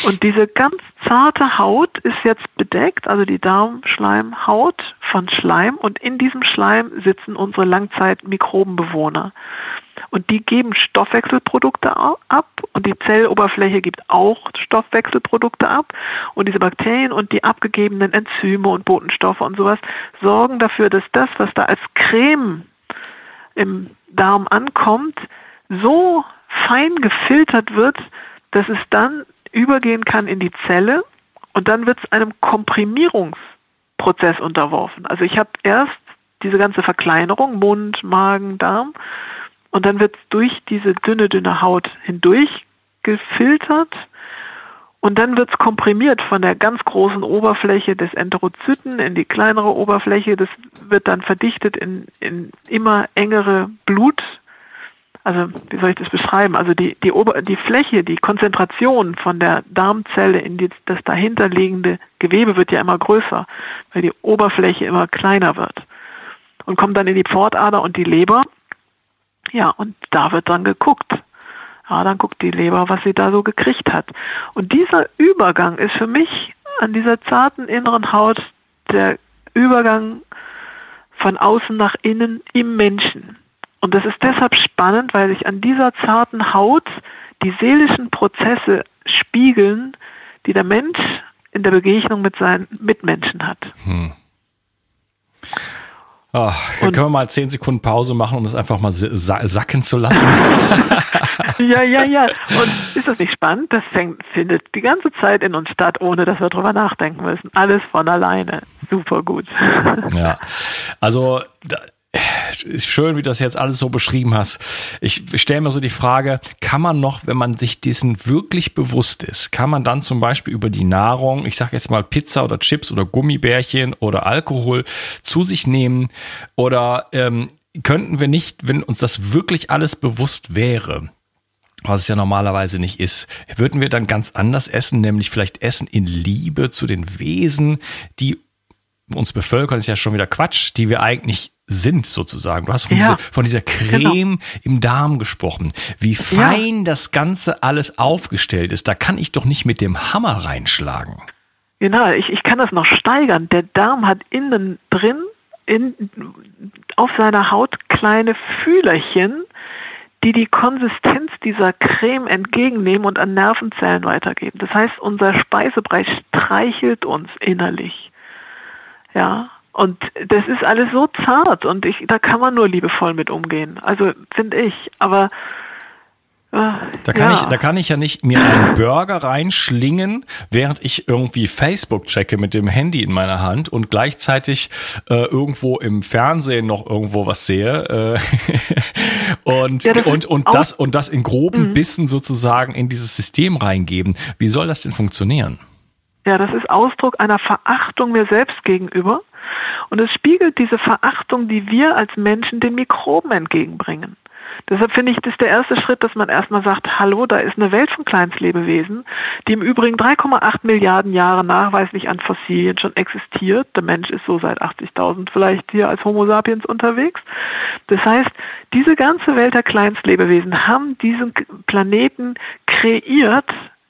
Und diese ganz zarte Haut ist jetzt bedeckt, also die Darmschleimhaut von Schleim. Und in diesem Schleim sitzen unsere Langzeitmikrobenbewohner. Und die geben Stoffwechselprodukte ab und die Zelloberfläche gibt auch Stoffwechselprodukte ab. Und diese Bakterien und die abgegebenen Enzyme und Botenstoffe und sowas sorgen dafür, dass das, was da als Creme im Darm ankommt, so fein gefiltert wird, dass es dann übergehen kann in die Zelle und dann wird es einem Komprimierungsprozess unterworfen. Also ich habe erst diese ganze Verkleinerung, Mund, Magen, Darm, und dann wird es durch diese dünne, dünne Haut hindurch gefiltert und dann wird es komprimiert von der ganz großen Oberfläche des Enterozyten in die kleinere Oberfläche. Das wird dann verdichtet in, in immer engere Blut. Also wie soll ich das beschreiben? Also die, die, Ober- die Fläche, die Konzentration von der Darmzelle in die, das dahinterliegende Gewebe wird ja immer größer, weil die Oberfläche immer kleiner wird und kommt dann in die Pfortader und die Leber. Ja, und da wird dann geguckt. Ja, dann guckt die Leber, was sie da so gekriegt hat. Und dieser Übergang ist für mich an dieser zarten inneren Haut der Übergang von außen nach innen im Menschen. Und das ist deshalb spannend, weil sich an dieser zarten Haut die seelischen Prozesse spiegeln, die der Mensch in der Begegnung mit seinen Mitmenschen hat. Hm. Oh, dann können wir mal zehn Sekunden Pause machen, um das einfach mal sacken zu lassen. Ja, ja, ja. Und ist das nicht spannend? Das fängt, findet die ganze Zeit in uns statt, ohne dass wir drüber nachdenken müssen. Alles von alleine. Super gut. Ja, also da, schön, wie du das jetzt alles so beschrieben hast. Ich stelle mir so die Frage, kann man noch, wenn man sich dessen wirklich bewusst ist, kann man dann zum Beispiel über die Nahrung, ich sage jetzt mal Pizza oder Chips oder Gummibärchen oder Alkohol zu sich nehmen? Oder ähm, könnten wir nicht, wenn uns das wirklich alles bewusst wäre, was es ja normalerweise nicht ist, würden wir dann ganz anders essen, nämlich vielleicht essen in Liebe zu den Wesen, die uns bevölkern, ist ja schon wieder Quatsch, die wir eigentlich sind sozusagen. Du hast von, ja, dieser, von dieser Creme, genau, im Darm gesprochen. Wie fein, ja, das Ganze alles aufgestellt ist. Da kann ich doch nicht mit dem Hammer reinschlagen. Genau, ich, ich kann das noch steigern. Der Darm hat innen drin in, auf seiner Haut kleine Fühlerchen, die die Konsistenz dieser Creme entgegennehmen und an Nervenzellen weitergeben. Das heißt, unser Speisebrei streichelt uns innerlich. Ja, und das ist alles so zart und ich, da kann man nur liebevoll mit umgehen. Also finde ich, aber äh, da kann ja. ich, da kann ich ja nicht mir einen Burger reinschlingen, während ich irgendwie Facebook checke mit dem Handy in meiner Hand und gleichzeitig äh, irgendwo im Fernsehen noch irgendwo was sehe äh, und ja, das und und das und das in groben mhm. Bissen sozusagen in dieses System reingeben. Wie soll das denn funktionieren? Ja, das ist Ausdruck einer Verachtung mir selbst gegenüber und es spiegelt diese Verachtung, die wir als Menschen den Mikroben entgegenbringen. Deshalb finde ich, das ist der erste Schritt, dass man erstmal sagt, hallo, da ist eine Welt von Kleinstlebewesen, die im Übrigen drei Komma acht Milliarden Jahre nachweislich an Fossilien schon existiert. Der Mensch ist so seit achtzigtausend vielleicht hier als Homo sapiens unterwegs. Das heißt, diese ganze Welt der Kleinstlebewesen haben diesen Planeten kreiert,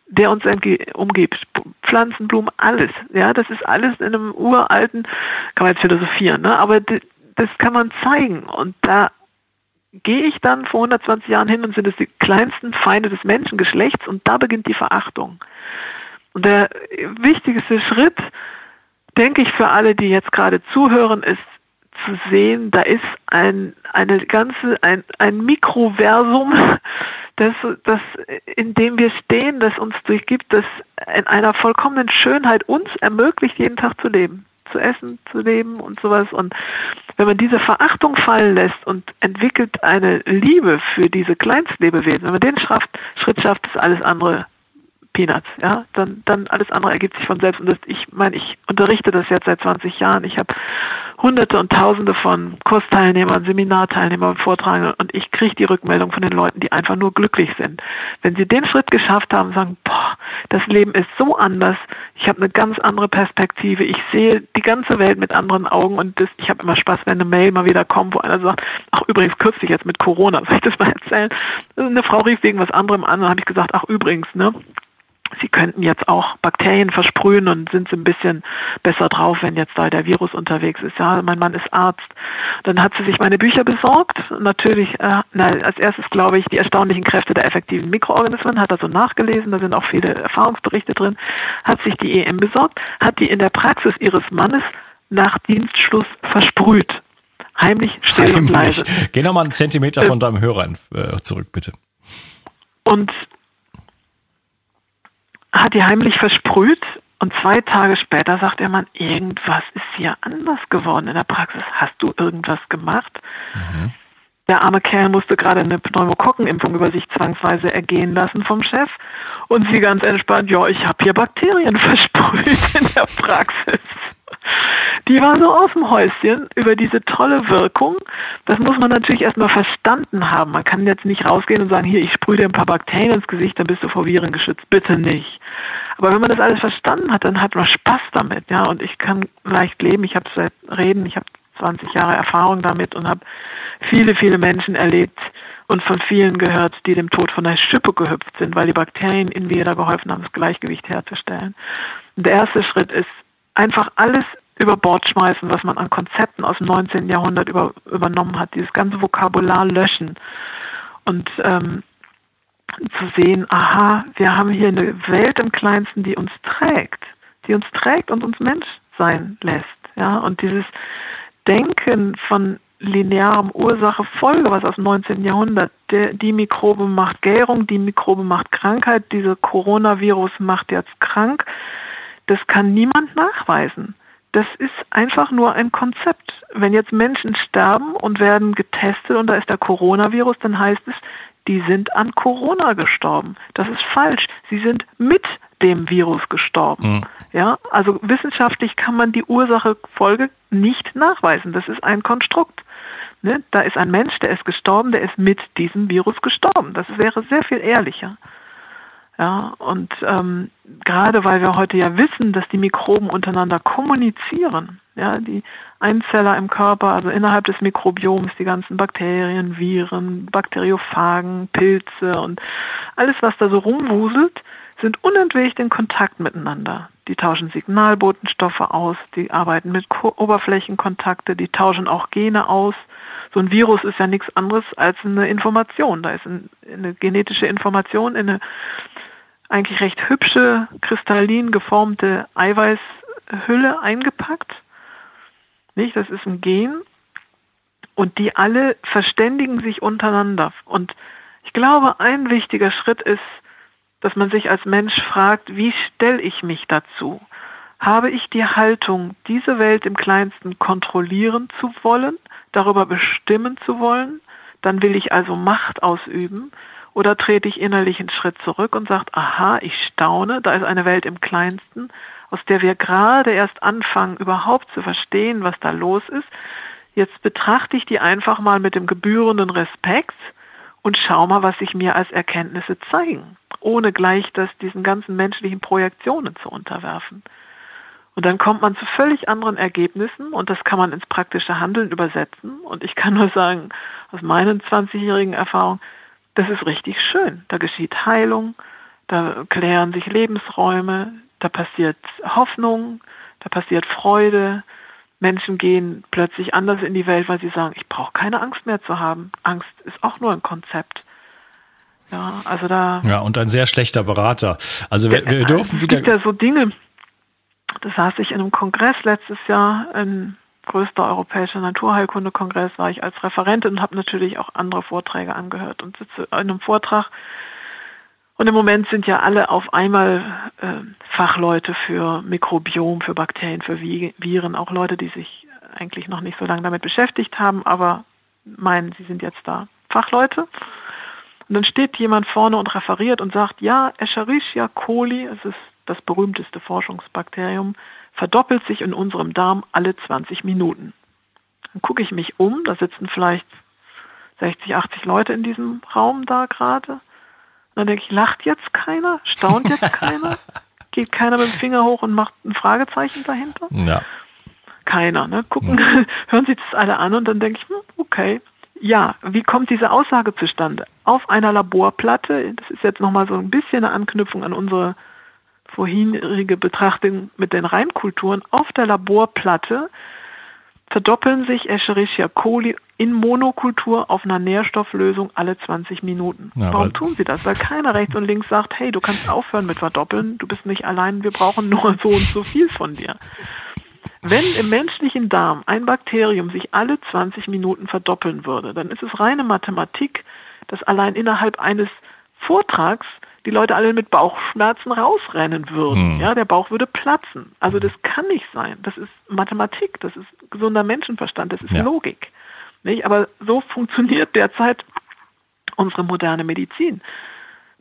der uns entge- umgibt. Pflanzen, Blumen, alles. Ja, das ist alles in einem uralten, kann man jetzt philosophieren, ne? Aber d- das kann man zeigen. Und da gehe ich dann vor hundertzwanzig Jahren hin und sind es die kleinsten Feinde des Menschengeschlechts und da beginnt die Verachtung. Und der wichtigste Schritt, denke ich, für alle, die jetzt gerade zuhören, ist zu sehen, da ist ein, eine ganze, ein, ein Mikroversum, das, das, in dem wir stehen, das uns durchgibt, das in einer vollkommenen Schönheit uns ermöglicht, jeden Tag zu leben, zu essen, zu leben und sowas. Und wenn man diese Verachtung fallen lässt und entwickelt eine Liebe für diese Kleinstlebewesen, wenn man den schafft, Schritt schafft, ist alles andere Peanuts, ja, dann, dann alles andere ergibt sich von selbst. Und das, ich meine, ich unterrichte das jetzt seit zwanzig Jahren. Ich habe Hunderte und Tausende von Kursteilnehmern, Seminarteilnehmern, Vortragenden und ich kriege die Rückmeldung von den Leuten, die einfach nur glücklich sind. Wenn sie den Schritt geschafft haben, sagen, boah, das Leben ist so anders. Ich habe eine ganz andere Perspektive. Ich sehe die ganze Welt mit anderen Augen und das, ich habe immer Spaß, wenn eine Mail mal wieder kommt, wo einer sagt, ach übrigens, kürzlich jetzt mit Corona, soll ich das mal erzählen? Eine Frau rief wegen was anderem an, dann habe ich gesagt, ach übrigens, ne? Sie könnten jetzt auch Bakterien versprühen und sind so ein bisschen besser drauf, wenn jetzt da der Virus unterwegs ist. Ja, mein Mann ist Arzt. Dann hat sie sich meine Bücher besorgt. Natürlich, äh, na, als erstes glaube ich, die erstaunlichen Kräfte der effektiven Mikroorganismen, hat er so nachgelesen, da sind auch viele Erfahrungsberichte drin, hat sich die E M besorgt, hat die in der Praxis ihres Mannes nach Dienstschluss versprüht. Heimlich, still Heimlich. und leise. Geh nochmal einen Zentimeter äh, von deinem Hörer äh, zurück, bitte. Und hat die heimlich versprüht und zwei Tage später sagt ihr Mann, irgendwas ist hier anders geworden in der Praxis. Hast du irgendwas gemacht? Mhm. Der arme Kerl musste gerade eine Pneumokokkenimpfung über sich zwangsweise ergehen lassen vom Chef und sie ganz entspannt, ja, ich habe hier Bakterien versprüht in der Praxis. Die war so aus dem Häuschen über diese tolle Wirkung. Das muss man natürlich erstmal verstanden haben. Man kann jetzt nicht rausgehen und sagen, hier, ich sprühe dir ein paar Bakterien ins Gesicht, dann bist du vor Viren geschützt. Bitte nicht. Aber wenn man das alles verstanden hat, dann hat man Spaß damit. Ja, und ich kann leicht leben. Ich habe seit Reden, ich habe zwanzig Jahre Erfahrung damit und habe viele, viele Menschen erlebt und von vielen gehört, die dem Tod von der Schippe gehüpft sind, weil die Bakterien ihnen wieder geholfen haben, das Gleichgewicht herzustellen. Und der erste Schritt ist, einfach alles über Bord schmeißen, was man an Konzepten aus dem neunzehnten Jahrhundert über, übernommen hat, dieses ganze Vokabular löschen und ähm, zu sehen, aha, wir haben hier eine Welt im Kleinsten, die uns trägt, die uns trägt und uns Mensch sein lässt. Ja? Und dieses Denken von linearem Ursache-Folge, was aus dem neunzehnten Jahrhundert, der, die Mikrobe macht Gärung, die Mikrobe macht Krankheit, diese Coronavirus macht jetzt krank, das kann niemand nachweisen. Das ist einfach nur ein Konzept. Wenn jetzt Menschen sterben und werden getestet und da ist der Coronavirus, dann heißt es, die sind an Corona gestorben. Das ist falsch. Sie sind mit dem Virus gestorben. Mhm. Ja, also wissenschaftlich kann man die Ursache-Folge nicht nachweisen. Das ist ein Konstrukt. Ne? Da ist ein Mensch, der ist gestorben, der ist mit diesem Virus gestorben. Das wäre sehr viel ehrlicher. Ja, und ähm, gerade weil wir heute ja wissen, dass die Mikroben untereinander kommunizieren, ja, die Einzeller im Körper, also innerhalb des Mikrobioms, die ganzen Bakterien, Viren, Bakteriophagen, Pilze und alles, was da so rumwuselt, sind unentwegt in Kontakt miteinander. Die tauschen Signalbotenstoffe aus, die arbeiten mit Ko- Oberflächenkontakte, die tauschen auch Gene aus. So ein Virus ist ja nichts anderes als eine Information. Da ist ein, eine genetische Information, eine eigentlich recht hübsche, kristallin geformte Eiweißhülle eingepackt. Nicht? Das ist ein Gen. Und die alle verständigen sich untereinander. Und ich glaube, ein wichtiger Schritt ist, dass man sich als Mensch fragt, wie stelle ich mich dazu? Habe ich die Haltung, diese Welt im Kleinsten kontrollieren zu wollen, darüber bestimmen zu wollen? Dann will ich also Macht ausüben. Oder trete ich innerlich einen Schritt zurück und sage, aha, ich staune, da ist eine Welt im Kleinsten, aus der wir gerade erst anfangen, überhaupt zu verstehen, was da los ist. Jetzt betrachte ich die einfach mal mit dem gebührenden Respekt und schau mal, was sich mir als Erkenntnisse zeigen, ohne gleich das diesen ganzen menschlichen Projektionen zu unterwerfen. Und dann kommt man zu völlig anderen Ergebnissen und das kann man ins praktische Handeln übersetzen. Und ich kann nur sagen, aus meinen zwanzigjährigen Erfahrungen, das ist richtig schön. Da geschieht Heilung, da klären sich Lebensräume, da passiert Hoffnung, da passiert Freude. Menschen gehen plötzlich anders in die Welt, weil sie sagen, ich brauche keine Angst mehr zu haben. Angst ist auch nur ein Konzept. Ja, also da. Ja, und ein sehr schlechter Berater. Also wir, wir dürfen wieder. Es gibt ja so Dinge. Da saß ich in einem Kongress letztes Jahr, ein größter europäischer Naturheilkunde-Kongress, war ich als Referentin und habe natürlich auch andere Vorträge angehört und sitze in einem Vortrag. Und im Moment sind ja alle auf einmal äh, Fachleute für Mikrobiom, für Bakterien, für Viren, auch Leute, die sich eigentlich noch nicht so lange damit beschäftigt haben, aber meinen, sie sind jetzt da Fachleute. Und dann steht jemand vorne und referiert und sagt, ja, Escherichia coli, es ist das berühmteste Forschungsbakterium, verdoppelt sich in unserem Darm alle zwanzig Minuten. Dann gucke ich mich um, da sitzen vielleicht sechzig, achtzig Leute in diesem Raum da gerade. Dann denke ich, lacht jetzt keiner? Staunt jetzt keiner? Geht keiner mit dem Finger hoch und macht ein Fragezeichen dahinter? Ja. Keiner, ne? Gucken, ja. Hören sich das alle an und dann denke ich, okay, ja, wie kommt diese Aussage zustande? Auf einer Laborplatte, das ist jetzt nochmal so ein bisschen eine Anknüpfung an unsere vorherige Betrachtung mit den Reinkulturen, auf der Laborplatte verdoppeln sich Escherichia coli in Monokultur auf einer Nährstofflösung alle zwanzig Minuten. Ja, warum tun sie das? Weil keiner rechts und links sagt, hey, du kannst aufhören mit verdoppeln, du bist nicht allein, wir brauchen nur so und so viel von dir. Wenn im menschlichen Darm ein Bakterium sich alle zwanzig Minuten verdoppeln würde, dann ist es reine Mathematik, dass allein innerhalb eines Vortrags die Leute alle mit Bauchschmerzen rausrennen würden. Hm. Ja, der Bauch würde platzen. Also das kann nicht sein. Das ist Mathematik, das ist gesunder Menschenverstand, das ist ja Logik. Nicht? Aber so funktioniert derzeit unsere moderne Medizin.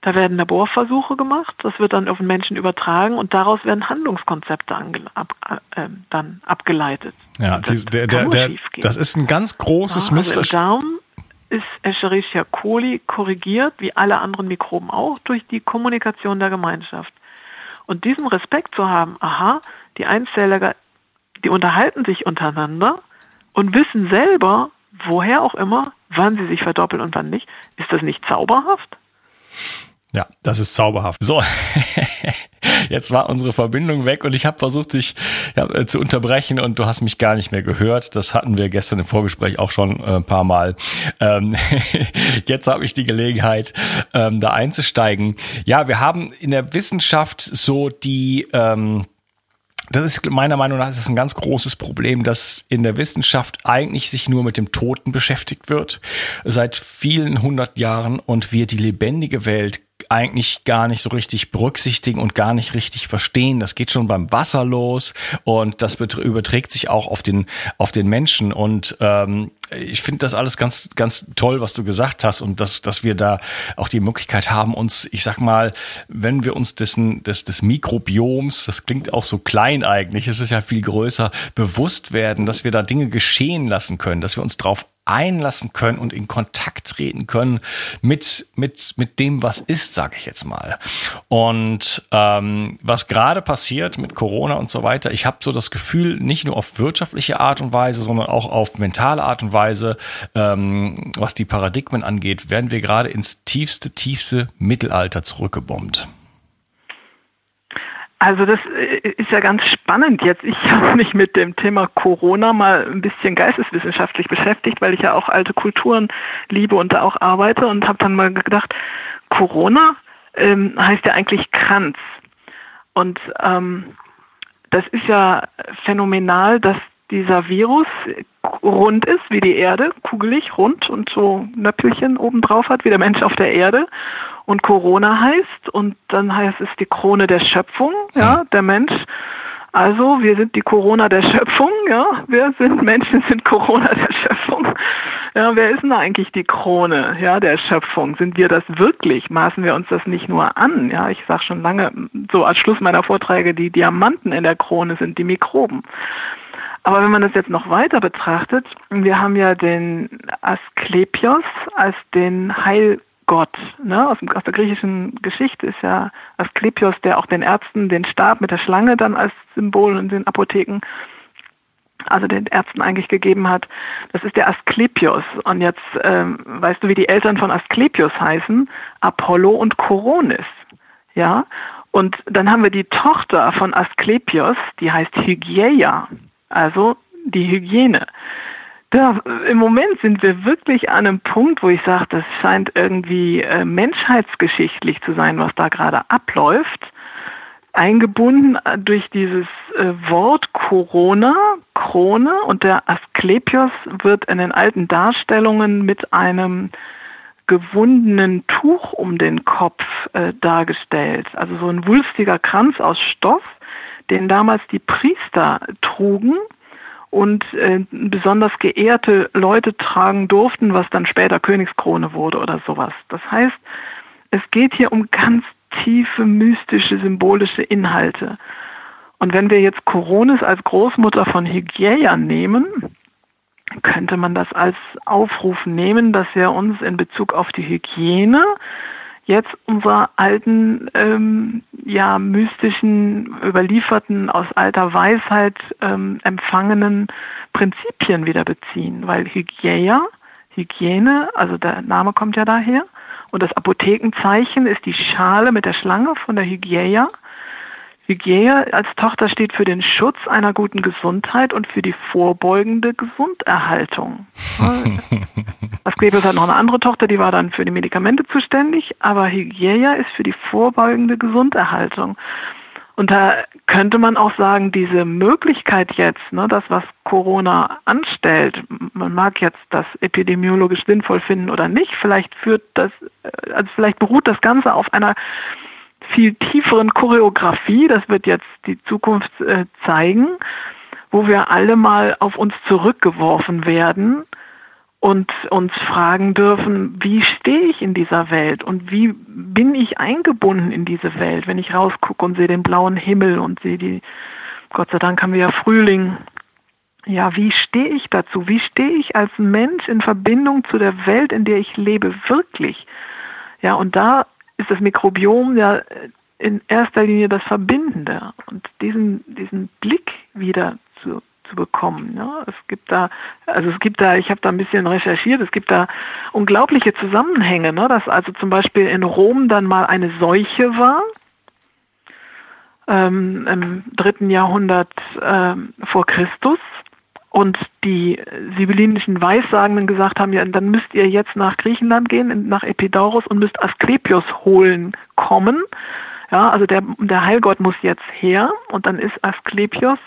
Da werden Laborversuche gemacht, das wird dann auf den Menschen übertragen und daraus werden Handlungskonzepte ange- ab, äh, dann abgeleitet. Ja, das, der, der, der, das ist ein ganz großes ja, Missverständnis. Ist Escherichia coli korrigiert, wie alle anderen Mikroben auch, durch die Kommunikation der Gemeinschaft. Und diesen Respekt zu haben, aha, die Einzeller, die unterhalten sich untereinander und wissen selber, woher auch immer, wann sie sich verdoppeln und wann nicht, ist das nicht zauberhaft? Ja, das ist zauberhaft. So, jetzt war unsere Verbindung weg und ich habe versucht, dich ja, zu unterbrechen und du hast mich gar nicht mehr gehört. Das hatten wir gestern im Vorgespräch auch schon ein paar Mal. Ähm, jetzt habe ich die Gelegenheit, ähm, da einzusteigen. Ja, wir haben in der Wissenschaft so die... Ähm, Das ist meiner Meinung nach ist das ein ganz großes Problem, dass in der Wissenschaft eigentlich sich nur mit dem Toten beschäftigt wird seit vielen hundert Jahren und wir die lebendige Welt eigentlich gar nicht so richtig berücksichtigen und gar nicht richtig verstehen. Das geht schon beim Wasser los und das überträgt sich auch auf den auf den Menschen und ähm, ich finde das alles ganz ganz toll, was du gesagt hast und dass dass wir da auch die Möglichkeit haben, uns, ich sag mal, wenn wir uns dessen des des Mikrobioms, das klingt auch so klein eigentlich, es ist ja viel größer, bewusst werden, dass wir da Dinge geschehen lassen können, dass wir uns drauf einlassen können und in Kontakt treten können mit mit mit dem, was ist, sage ich jetzt mal. Und ähm, was gerade passiert mit Corona und so weiter, ich habe so das Gefühl, nicht nur auf wirtschaftliche Art und Weise, sondern auch auf mentale Art und Weise, ähm, was die Paradigmen angeht, werden wir gerade ins tiefste, tiefste Mittelalter zurückgebombt. Also das ist ja ganz spannend jetzt. Ich habe mich mit dem Thema Corona mal ein bisschen geisteswissenschaftlich beschäftigt, weil ich ja auch alte Kulturen liebe und da auch arbeite und habe dann mal gedacht, Corona ähm, heißt ja eigentlich Kranz. Und ähm, das ist ja phänomenal, dass dieser Virus rund ist wie die Erde, kugelig, rund und so Nöppelchen obendrauf hat, wie der Mensch auf der Erde. Und Corona heißt, und dann heißt es die Krone der Schöpfung, ja, der Mensch. Also wir sind die Corona der Schöpfung, ja, wir sind Menschen, sind Corona der Schöpfung. Ja, wer ist denn eigentlich die Krone, ja, der Schöpfung? Sind wir das wirklich? Maßen wir uns das nicht nur an? Ja, ich sage schon lange, so als Schluss meiner Vorträge, die Diamanten in der Krone sind die Mikroben. Aber wenn man das jetzt noch weiter betrachtet, wir haben ja den Asklepios als den Heilgott. Ne? Aus, aus der griechischen Geschichte ist ja Asklepios, der auch den Ärzten den Stab mit der Schlange dann als Symbol in den Apotheken, also den Ärzten eigentlich gegeben hat. Das ist der Asklepios. Und jetzt ähm, weißt du, wie die Eltern von Asklepios heißen? Apollo und Koronis. Ja? Und dann haben wir die Tochter von Asklepios, die heißt Hygieia. Also die Hygiene. Da, im Moment sind wir wirklich an einem Punkt, wo ich sage, das scheint irgendwie äh, menschheitsgeschichtlich zu sein, was da gerade abläuft. Eingebunden durch dieses äh, Wort Corona, Krone, und der Asklepios wird in den alten Darstellungen mit einem gewundenen Tuch um den Kopf äh, dargestellt. Also so ein wulstiger Kranz aus Stoff, den damals die Priester trugen und äh, besonders geehrte Leute tragen durften, was dann später Königskrone wurde oder sowas. Das heißt, es geht hier um ganz tiefe, mystische, symbolische Inhalte. Und wenn wir jetzt Koronis als Großmutter von Hygieia nehmen, könnte man das als Aufruf nehmen, dass wir uns in Bezug auf die Hygiene jetzt unserer alten, ähm, ja, mystischen, überlieferten, aus alter Weisheit ähm, empfangenen Prinzipien wieder beziehen. Weil Hygieia, Hygiene, also der Name kommt ja daher, und das Apothekenzeichen ist die Schale mit der Schlange von der Hygieia. Hygieia als Tochter steht für den Schutz einer guten Gesundheit und für die vorbeugende Gesunderhaltung. Asklepios hat noch eine andere Tochter, die war dann für die Medikamente zuständig, aber Hygieia ist für die vorbeugende Gesunderhaltung. Und da könnte man auch sagen, diese Möglichkeit jetzt, ne, das, was Corona anstellt, man mag jetzt das epidemiologisch sinnvoll finden oder nicht, vielleicht führt das, also vielleicht beruht das Ganze auf einer viel tieferen Choreografie, das wird jetzt die Zukunft äh, zeigen, wo wir alle mal auf uns zurückgeworfen werden und uns fragen dürfen, wie stehe ich in dieser Welt und wie bin ich eingebunden in diese Welt, wenn ich rausgucke und sehe den blauen Himmel und sehe die, Gott sei Dank haben wir ja Frühling, ja, wie stehe ich dazu, wie stehe ich als Mensch in Verbindung zu der Welt, in der ich lebe, wirklich? Ja, und da ist das Mikrobiom ja in erster Linie das Verbindende. Und diesen, diesen Blick wieder zu, zu zu bekommen. Ne? Es gibt da, also es gibt da, ich habe da ein bisschen recherchiert, es gibt da unglaubliche Zusammenhänge, ne? Dass also zum Beispiel in Rom dann mal eine Seuche war, ähm, im dritten Jahrhundert ähm, vor Christus. Und die sibyllinischen Weissagenden gesagt haben, ja, dann müsst ihr jetzt nach Griechenland gehen, nach Epidaurus und müsst Asklepios holen kommen. Ja, also der, der Heilgott muss jetzt her. Und dann ist Asklepios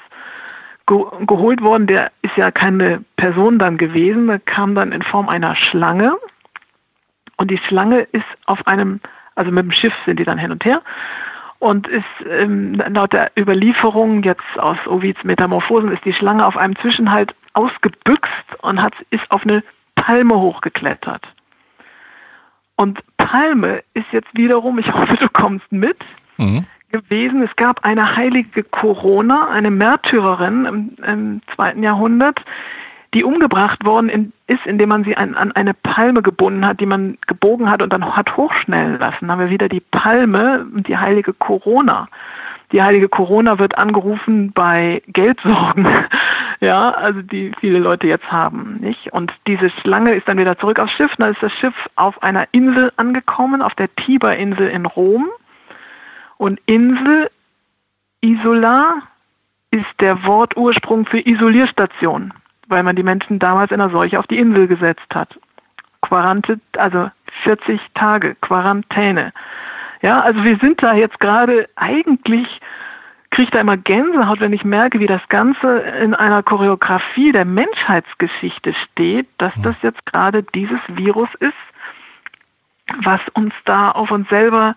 ge- geholt worden. Der ist ja keine Person dann gewesen. Der kam dann in Form einer Schlange. Und die Schlange ist auf einem, also mit dem Schiff sind die dann hin und her. Und ist ähm, laut der Überlieferung jetzt aus Ovids Metamorphosen ist die Schlange auf einem Zwischenhalt ausgebüxt und hat ist auf eine Palme hochgeklettert. Und Palme ist jetzt wiederum, ich hoffe, du kommst mit, mhm. gewesen. Es gab eine heilige Korona, eine Märtyrerin im, im zweiten Jahrhundert, die umgebracht worden in, ist, indem man sie an, an eine Palme gebunden hat, die man gebogen hat und dann hat hochschnellen lassen. Dann haben wir wieder die Palme und die heilige Corona. Die heilige Corona wird angerufen bei Geldsorgen, ja, also die viele Leute jetzt haben, nicht? Und diese Schlange ist dann wieder zurück aufs Schiff. Dann ist das Schiff auf einer Insel angekommen, auf der Tiberinsel in Rom. Und Insel, Isola, ist der Wortursprung für Isolierstation, weil man die Menschen damals in der Seuche auf die Insel gesetzt hat. Quarante, also vierzig Tage Quarantäne. Ja, also wir sind da jetzt gerade, eigentlich kriege ich da immer Gänsehaut, wenn ich merke, wie das Ganze in einer Choreografie der Menschheitsgeschichte steht, dass das jetzt gerade dieses Virus ist, was uns da auf uns selber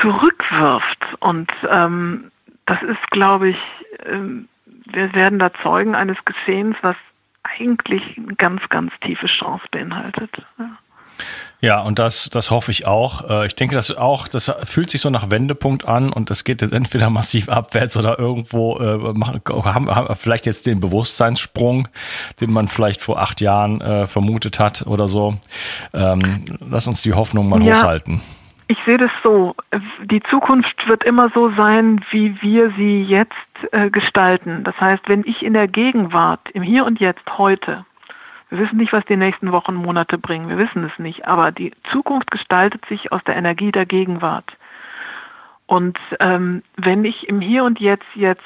zurückwirft. Und ähm, das ist, glaube ich, ähm, wir werden da Zeugen eines Geschehens, was eigentlich eine ganz, ganz tiefe Chance beinhaltet. Ja, ja, und das, das hoffe ich auch. Ich denke, das auch, das fühlt sich so nach Wendepunkt an und es geht jetzt entweder massiv abwärts oder irgendwo äh, machen, haben, haben vielleicht jetzt den Bewusstseinssprung, den man vielleicht vor acht Jahren äh, vermutet hat oder so. Ähm, lass uns die Hoffnung mal ja. hochhalten. Ich sehe das so, die Zukunft wird immer so sein, wie wir sie jetzt äh, gestalten. Das heißt, wenn ich in der Gegenwart, im Hier und Jetzt, heute, wir wissen nicht, was die nächsten Wochen, Monate bringen, wir wissen es nicht, aber die Zukunft gestaltet sich aus der Energie der Gegenwart. Und ähm, wenn ich im Hier und Jetzt jetzt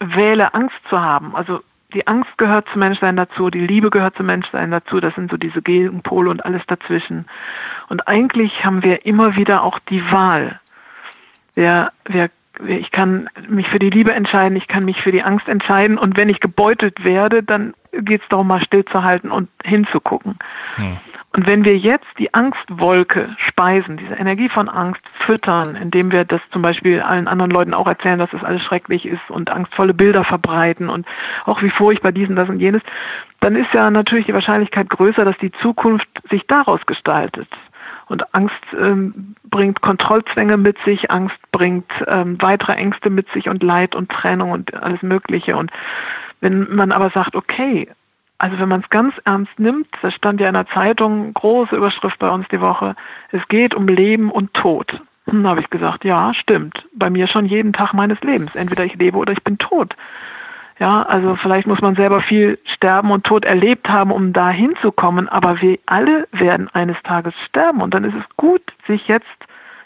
wähle, Angst zu haben, also die Angst gehört zum Menschsein dazu, die Liebe gehört zum Menschsein dazu, das sind so diese Gegenpole und alles dazwischen. Und eigentlich haben wir immer wieder auch die Wahl. Wer, wer, ich kann mich für die Liebe entscheiden, ich kann mich für die Angst entscheiden und wenn ich gebeutelt werde, dann geht es darum, mal stillzuhalten und hinzugucken. Hm. Und wenn wir jetzt die Angstwolke speisen, diese Energie von Angst füttern, indem wir das zum Beispiel allen anderen Leuten auch erzählen, dass das alles schrecklich ist und angstvolle Bilder verbreiten und auch wie furchtbar diesen, das und jenes, dann ist ja natürlich die Wahrscheinlichkeit größer, dass die Zukunft sich daraus gestaltet. Und Angst ähm, bringt Kontrollzwänge mit sich, Angst bringt ähm, weitere Ängste mit sich und Leid und Trennung und alles Mögliche. Und wenn man aber sagt, okay, also wenn man es ganz ernst nimmt, das stand ja in der Zeitung, große Überschrift bei uns die Woche, es geht um Leben und Tod. Dann habe ich gesagt, ja, stimmt, bei mir schon jeden Tag meines Lebens. Entweder ich lebe oder ich bin tot. Ja, also vielleicht muss man selber viel Sterben und Tod erlebt haben, um da hinzukommen, aber wir alle werden eines Tages sterben. Und dann ist es gut, sich jetzt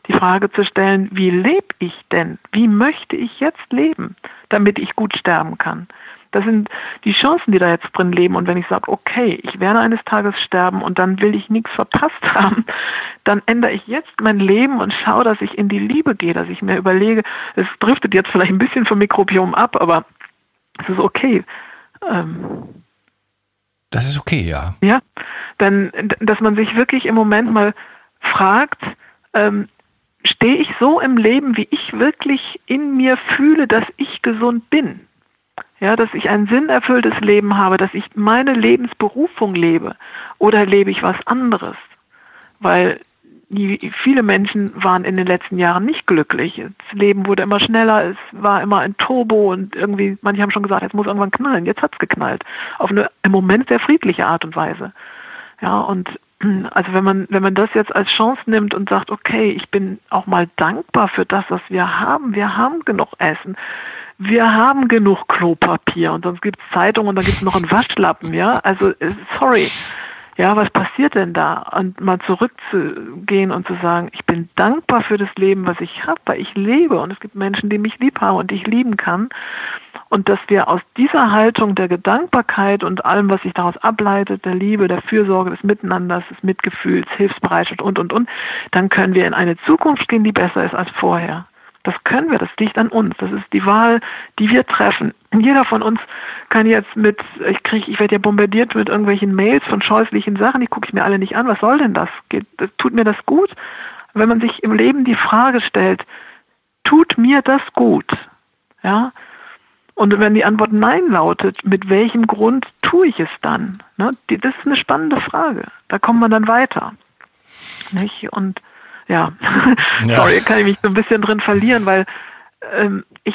die Frage zu stellen, wie lebe ich denn? Wie möchte ich jetzt leben, damit ich gut sterben kann? Das sind die Chancen, die da jetzt drin leben. Und wenn ich sage, okay, ich werde eines Tages sterben und dann will ich nichts verpasst haben, dann ändere ich jetzt mein Leben und schaue, dass ich in die Liebe gehe, dass ich mir überlege, es driftet jetzt vielleicht ein bisschen vom Mikrobiom ab, aber es ist okay. Ähm, das ist okay, ja. Ja, dann, dass man sich wirklich im Moment mal fragt, ähm, stehe ich so im Leben, wie ich wirklich in mir fühle, dass ich gesund bin? Ja, dass ich ein sinnerfülltes Leben habe, dass ich meine Lebensberufung lebe oder lebe ich was anderes? Weil die, viele Menschen waren in den letzten Jahren nicht glücklich. Das Leben wurde immer schneller, es war immer ein Turbo und irgendwie, manche haben schon gesagt, jetzt muss irgendwann knallen, jetzt hat's geknallt. Auf eine im Moment sehr friedliche Art und Weise. Ja, und also wenn man, wenn man das jetzt als Chance nimmt und sagt, okay, ich bin auch mal dankbar für das, was wir haben, wir haben genug Essen. wir haben genug Klopapier und sonst gibt's Zeitungen und dann gibt's noch einen Waschlappen, ja, also sorry, ja, was passiert denn da? Und mal zurückzugehen und zu sagen, ich bin dankbar für das Leben, was ich habe, weil ich lebe und es gibt Menschen, die mich lieb haben und ich lieben kann. Und dass wir aus dieser Haltung der Dankbarkeit und allem, was sich daraus ableitet, der Liebe, der Fürsorge, des Miteinanders, des Mitgefühls, Hilfsbereitschaft und, und, und, dann können wir in eine Zukunft gehen, die besser ist als vorher. Das können wir, das liegt an uns. Das ist die Wahl, die wir treffen. Jeder von uns kann jetzt mit, ich kriege, ich werde ja bombardiert mit irgendwelchen Mails von scheußlichen Sachen, die gucke ich mir alle nicht an. Was soll denn das? Tut mir das gut? Wenn man sich im Leben die Frage stellt, tut mir das gut? Ja, und wenn die Antwort Nein lautet, mit welchem Grund tue ich es dann? Ne? Die, das ist eine spannende Frage. Da kommt man dann weiter. Nicht? Und ja, ja. Sorry, kann ich mich so ein bisschen drin verlieren, weil ähm, ich,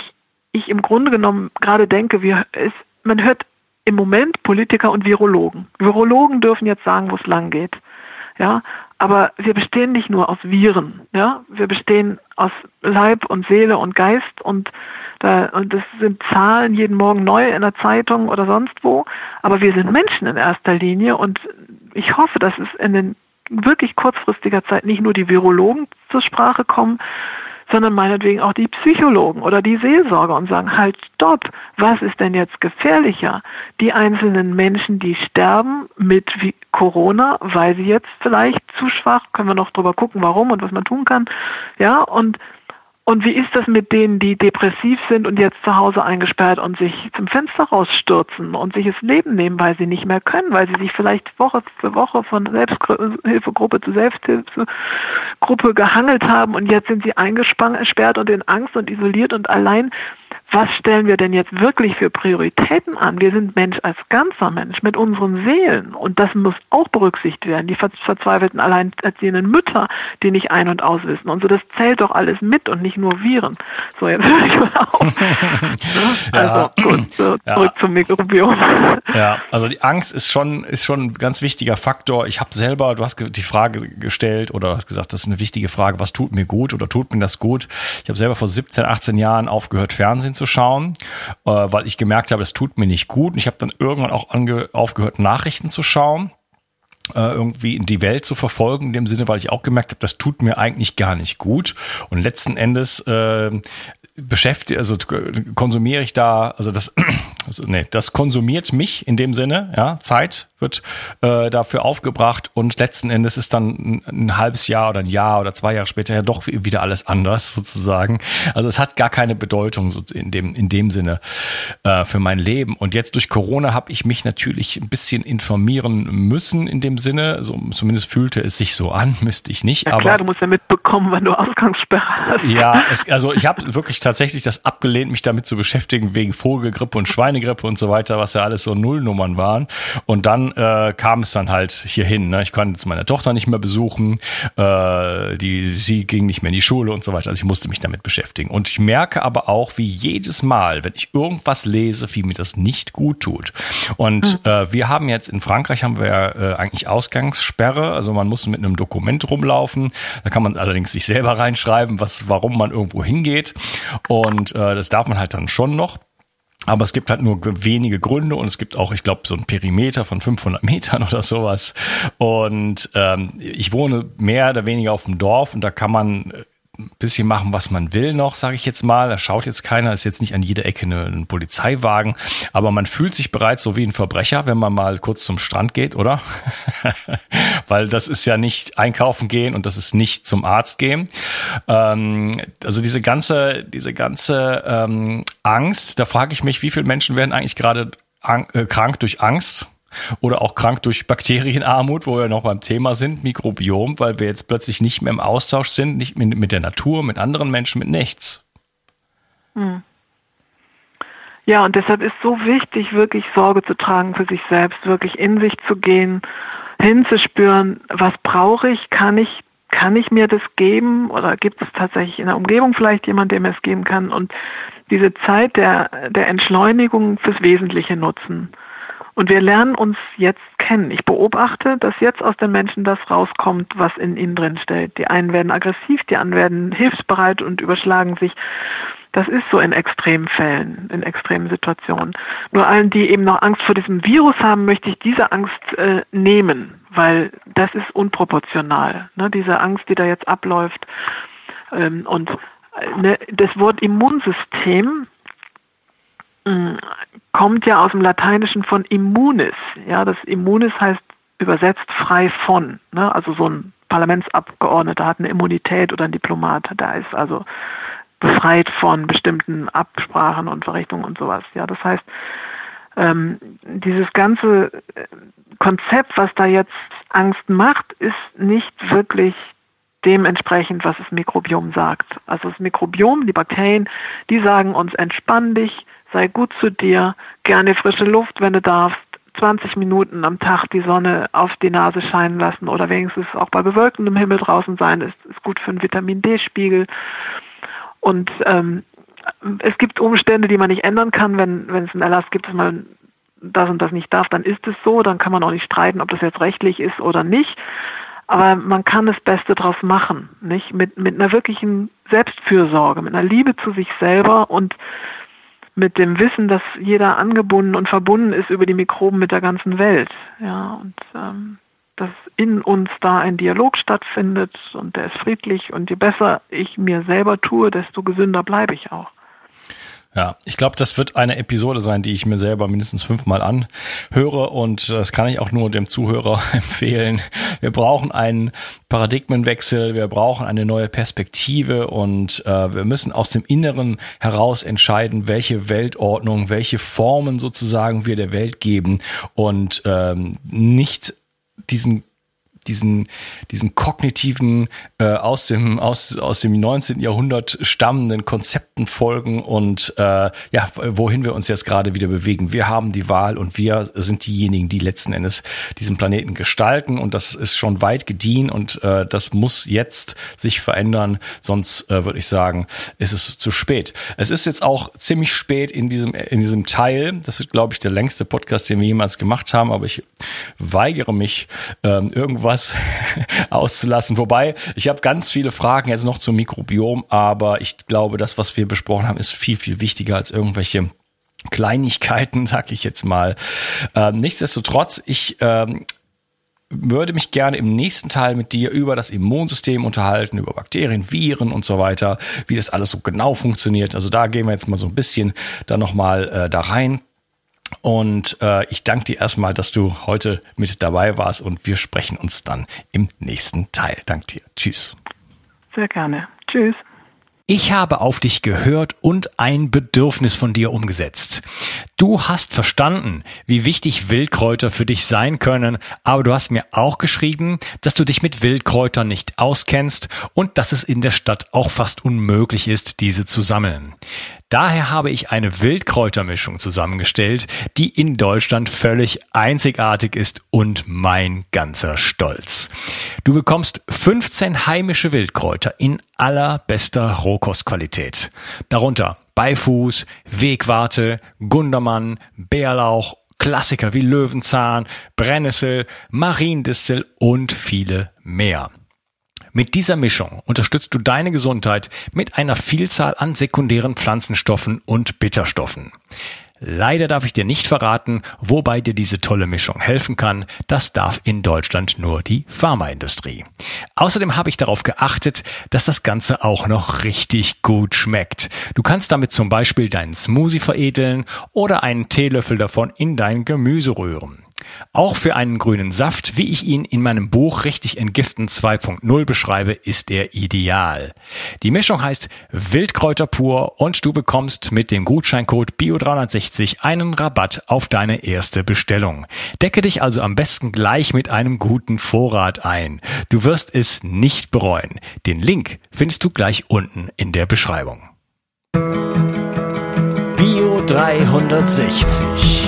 ich im Grunde genommen gerade denke, wir, es, man hört im Moment Politiker und Virologen. Virologen dürfen jetzt sagen, wo es lang geht. Ja, aber wir bestehen nicht nur aus Viren, ja, wir bestehen aus Leib und Seele und Geist und da, und das sind Zahlen jeden Morgen neu in der Zeitung oder sonst wo, aber wir sind Menschen in erster Linie und ich hoffe, dass es in den wirklich kurzfristiger Zeit nicht nur die Virologen zur Sprache kommen, sondern meinetwegen auch die Psychologen oder die Seelsorger und sagen, halt, stopp, was ist denn jetzt gefährlicher? Die einzelnen Menschen, die sterben mit Corona, weil sie jetzt vielleicht zu schwach, können wir noch drüber gucken, warum und was man tun kann, ja, und und wie ist das mit denen, die depressiv sind und jetzt zu Hause eingesperrt und sich zum Fenster rausstürzen und sich das Leben nehmen, weil sie nicht mehr können, weil sie sich vielleicht Woche für Woche von Selbsthilfegruppe zu Selbsthilfegruppe gehangelt haben und jetzt sind sie eingesperrt und in Angst und isoliert und allein. Was stellen wir denn jetzt wirklich für Prioritäten an? Wir sind Mensch als ganzer Mensch mit unseren Seelen und das muss auch berücksichtigt werden. Die verzweifelten alleinerziehenden Mütter, die nicht ein- und auswissen und so, das zählt doch alles mit und nicht nur Viren. So, jetzt höre ich mal auf. Also gut, zurück ja. zum Mikrobiom. Ja, also die Angst ist schon, ist schon ein ganz wichtiger Faktor. Ich habe selber, du hast die Frage gestellt oder hast gesagt, das ist eine wichtige Frage, was tut mir gut oder tut mir das gut? Ich habe selber vor siebzehn, achtzehn Jahren aufgehört, Fernsehen zu zu schauen, weil ich gemerkt habe, es tut mir nicht gut. Und ich habe dann irgendwann auch ange- aufgehört, Nachrichten zu schauen, irgendwie in die Welt zu verfolgen, in dem Sinne, weil ich auch gemerkt habe, das tut mir eigentlich gar nicht gut. Und letzten Endes äh, beschäftige, also konsumiere ich da, also das, also nee, das konsumiert mich in dem Sinne, ja, Zeit wird äh, dafür aufgebracht und letzten Endes ist dann ein, ein halbes Jahr oder ein Jahr oder zwei Jahre später ja doch wieder alles anders sozusagen. Also es hat gar keine Bedeutung so in dem in dem Sinne äh, für mein Leben. Und jetzt durch Corona habe ich mich natürlich ein bisschen informieren müssen in dem Sinne. So, zumindest fühlte es sich so an, müsste ich nicht. Ja, aber klar, du musst ja mitbekommen, wenn du Ausgangssperre hast. Ja, es, also ich habe wirklich tatsächlich das abgelehnt, mich damit zu beschäftigen wegen Vogelgrippe und Schweinegrippe und so weiter, was ja alles so Nullnummern waren. Und dann Äh, kam es dann halt hierhin. Ne? Ich konnte jetzt meine Tochter nicht mehr besuchen, äh, die, sie ging nicht mehr in die Schule und so weiter. Also ich musste mich damit beschäftigen. Und ich merke aber auch, wie jedes Mal, wenn ich irgendwas lese, wie mir das nicht gut tut. Und mhm. äh, wir haben jetzt in Frankreich haben wir äh, eigentlich Ausgangssperre. Also man muss mit einem Dokument rumlaufen. Da kann man allerdings sich selber reinschreiben, was, warum man irgendwo hingeht. Und äh, das darf man halt dann schon noch. Aber es gibt halt nur wenige Gründe und es gibt auch, ich glaube, so einen Perimeter von fünfhundert Metern oder sowas. Und ähm, ich wohne mehr oder weniger auf dem Dorf und da kann man ein bisschen machen, was man will noch, sage ich jetzt mal. Da schaut jetzt keiner, ist jetzt nicht an jeder Ecke eine, ein Polizeiwagen. Aber man fühlt sich bereits so wie ein Verbrecher, wenn man mal kurz zum Strand geht, oder? Weil das ist ja nicht einkaufen gehen und das ist nicht zum Arzt gehen. Ähm, also diese ganze, diese ganze ähm, Angst, da frage ich mich, wie viele Menschen werden eigentlich gerade an, äh, krank durch Angst? Oder auch krank durch Bakterienarmut, wo wir noch beim Thema sind, Mikrobiom, weil wir jetzt plötzlich nicht mehr im Austausch sind, nicht mit, mit der Natur, mit anderen Menschen, mit nichts. Hm. Ja, und deshalb ist so wichtig, wirklich Sorge zu tragen für sich selbst, wirklich in sich zu gehen, hinzuspüren, was brauche ich, kann ich, kann ich mir das geben oder gibt es tatsächlich in der Umgebung vielleicht jemand, der mir es geben kann und diese Zeit der, der Entschleunigung fürs Wesentliche nutzen. Und wir lernen uns jetzt kennen. Ich beobachte, dass jetzt aus den Menschen das rauskommt, was in ihnen drin steht. Die einen werden aggressiv, die anderen werden hilfsbereit und überschlagen sich Das ist so in extremen Fällen, in extremen Situationen. Nur allen, die eben noch Angst vor diesem Virus haben, möchte ich diese Angst äh, nehmen, weil das ist unproportional. Ne? Diese Angst, die da jetzt abläuft. Ähm, und äh, ne, das Wort Immunsystem mh, kommt ja aus dem Lateinischen von immunis. Ja, das immunis heißt übersetzt frei von. Ne? Also so ein Parlamentsabgeordneter hat eine Immunität oder ein Diplomat, da ist also befreit von bestimmten Absprachen und Verrichtungen und sowas. Ja, das heißt, ähm, dieses ganze Konzept, was da jetzt Angst macht, ist nicht wirklich dementsprechend, was das Mikrobiom sagt. Also das Mikrobiom, die Bakterien, die sagen uns, entspann dich, sei gut zu dir, gerne frische Luft, wenn du darfst, zwanzig Minuten am Tag die Sonne auf die Nase scheinen lassen oder wenigstens auch bei bewölkendem Himmel draußen sein, ist, ist gut für einen Vitamin-D-Spiegel. Und ähm, es gibt Umstände, die man nicht ändern kann. Wenn, wenn es einen Erlass gibt, dass man das und das nicht darf, dann ist es so. Dann kann man auch nicht streiten, ob das jetzt rechtlich ist oder nicht. Aber man kann das Beste draus machen, nicht? Mit, mit einer wirklichen Selbstfürsorge, mit einer Liebe zu sich selber und mit dem Wissen, dass jeder angebunden und verbunden ist über die Mikroben mit der ganzen Welt. Ja, und ähm, dass in uns da ein Dialog stattfindet und der ist friedlich und je besser ich mir selber tue, desto gesünder bleibe ich auch. Ja, ich glaube, das wird eine Episode sein, die ich mir selber mindestens fünfmal anhöre und das kann ich auch nur dem Zuhörer empfehlen. Wir brauchen einen Paradigmenwechsel, wir brauchen eine neue Perspektive und äh, wir müssen aus dem Inneren heraus entscheiden, welche Weltordnung, welche Formen sozusagen wir der Welt geben und ähm, nicht diesen diesen diesen kognitiven äh, aus dem aus aus dem neunzehnten Jahrhundert stammenden Konzepten folgen und äh, ja, wohin wir uns jetzt gerade wieder bewegen. Wir haben die Wahl und wir sind diejenigen, die letzten Endes diesen Planeten gestalten und das ist schon weit gediehen und äh, das muss jetzt sich verändern, sonst äh, würde ich sagen, ist es zu spät. Es ist jetzt auch ziemlich spät in diesem in diesem Teil. Das wird, glaube ich, der längste Podcast, den wir jemals gemacht haben, aber ich weigere mich ähm, irgendwas auszulassen. Wobei, ich habe ganz viele Fragen jetzt noch zum Mikrobiom, aber ich glaube, das, was wir besprochen haben, ist viel, viel wichtiger als irgendwelche Kleinigkeiten, sag ich jetzt mal. Ähm, nichtsdestotrotz, ich ähm, würde mich gerne im nächsten Teil mit dir über das Immunsystem unterhalten, über Bakterien, Viren und so weiter, wie das alles so genau funktioniert. Also da gehen wir jetzt mal so ein bisschen dann nochmal äh, da rein. Und äh, ich danke dir erstmal, dass du heute mit dabei warst und wir sprechen uns dann im nächsten Teil. Danke dir. Tschüss. Sehr gerne. Tschüss. Ich habe auf dich gehört und ein Bedürfnis von dir umgesetzt. Du hast verstanden, wie wichtig Wildkräuter für dich sein können, aber du hast mir auch geschrieben, dass du dich mit Wildkräutern nicht auskennst und dass es in der Stadt auch fast unmöglich ist, diese zu sammeln. Daher habe ich eine Wildkräutermischung zusammengestellt, die in Deutschland völlig einzigartig ist und mein ganzer Stolz. Du bekommst fünfzehn heimische Wildkräuter in allerbester Rohkostqualität. Darunter Beifuß, Wegwarte, Gundermann, Bärlauch, Klassiker wie Löwenzahn, Brennnessel, Mariendistel und viele mehr. Mit dieser Mischung unterstützt du deine Gesundheit mit einer Vielzahl an sekundären Pflanzenstoffen und Bitterstoffen. Leider darf ich dir nicht verraten, wobei dir diese tolle Mischung helfen kann. Das darf in Deutschland nur die Pharmaindustrie. Außerdem habe ich darauf geachtet, dass das Ganze auch noch richtig gut schmeckt. Du kannst damit zum Beispiel deinen Smoothie veredeln oder einen Teelöffel davon in dein Gemüse rühren. Auch für einen grünen Saft, wie ich ihn in meinem Buch Richtig Entgiften zwei Punkt null beschreibe, ist er ideal. Die Mischung heißt Wildkräuter pur und du bekommst mit dem Gutscheincode Bio drei sechzig einen Rabatt auf deine erste Bestellung. Decke dich also am besten gleich mit einem guten Vorrat ein. Du wirst es nicht bereuen. Den Link findest du gleich unten in der Beschreibung. Bio drei sechzig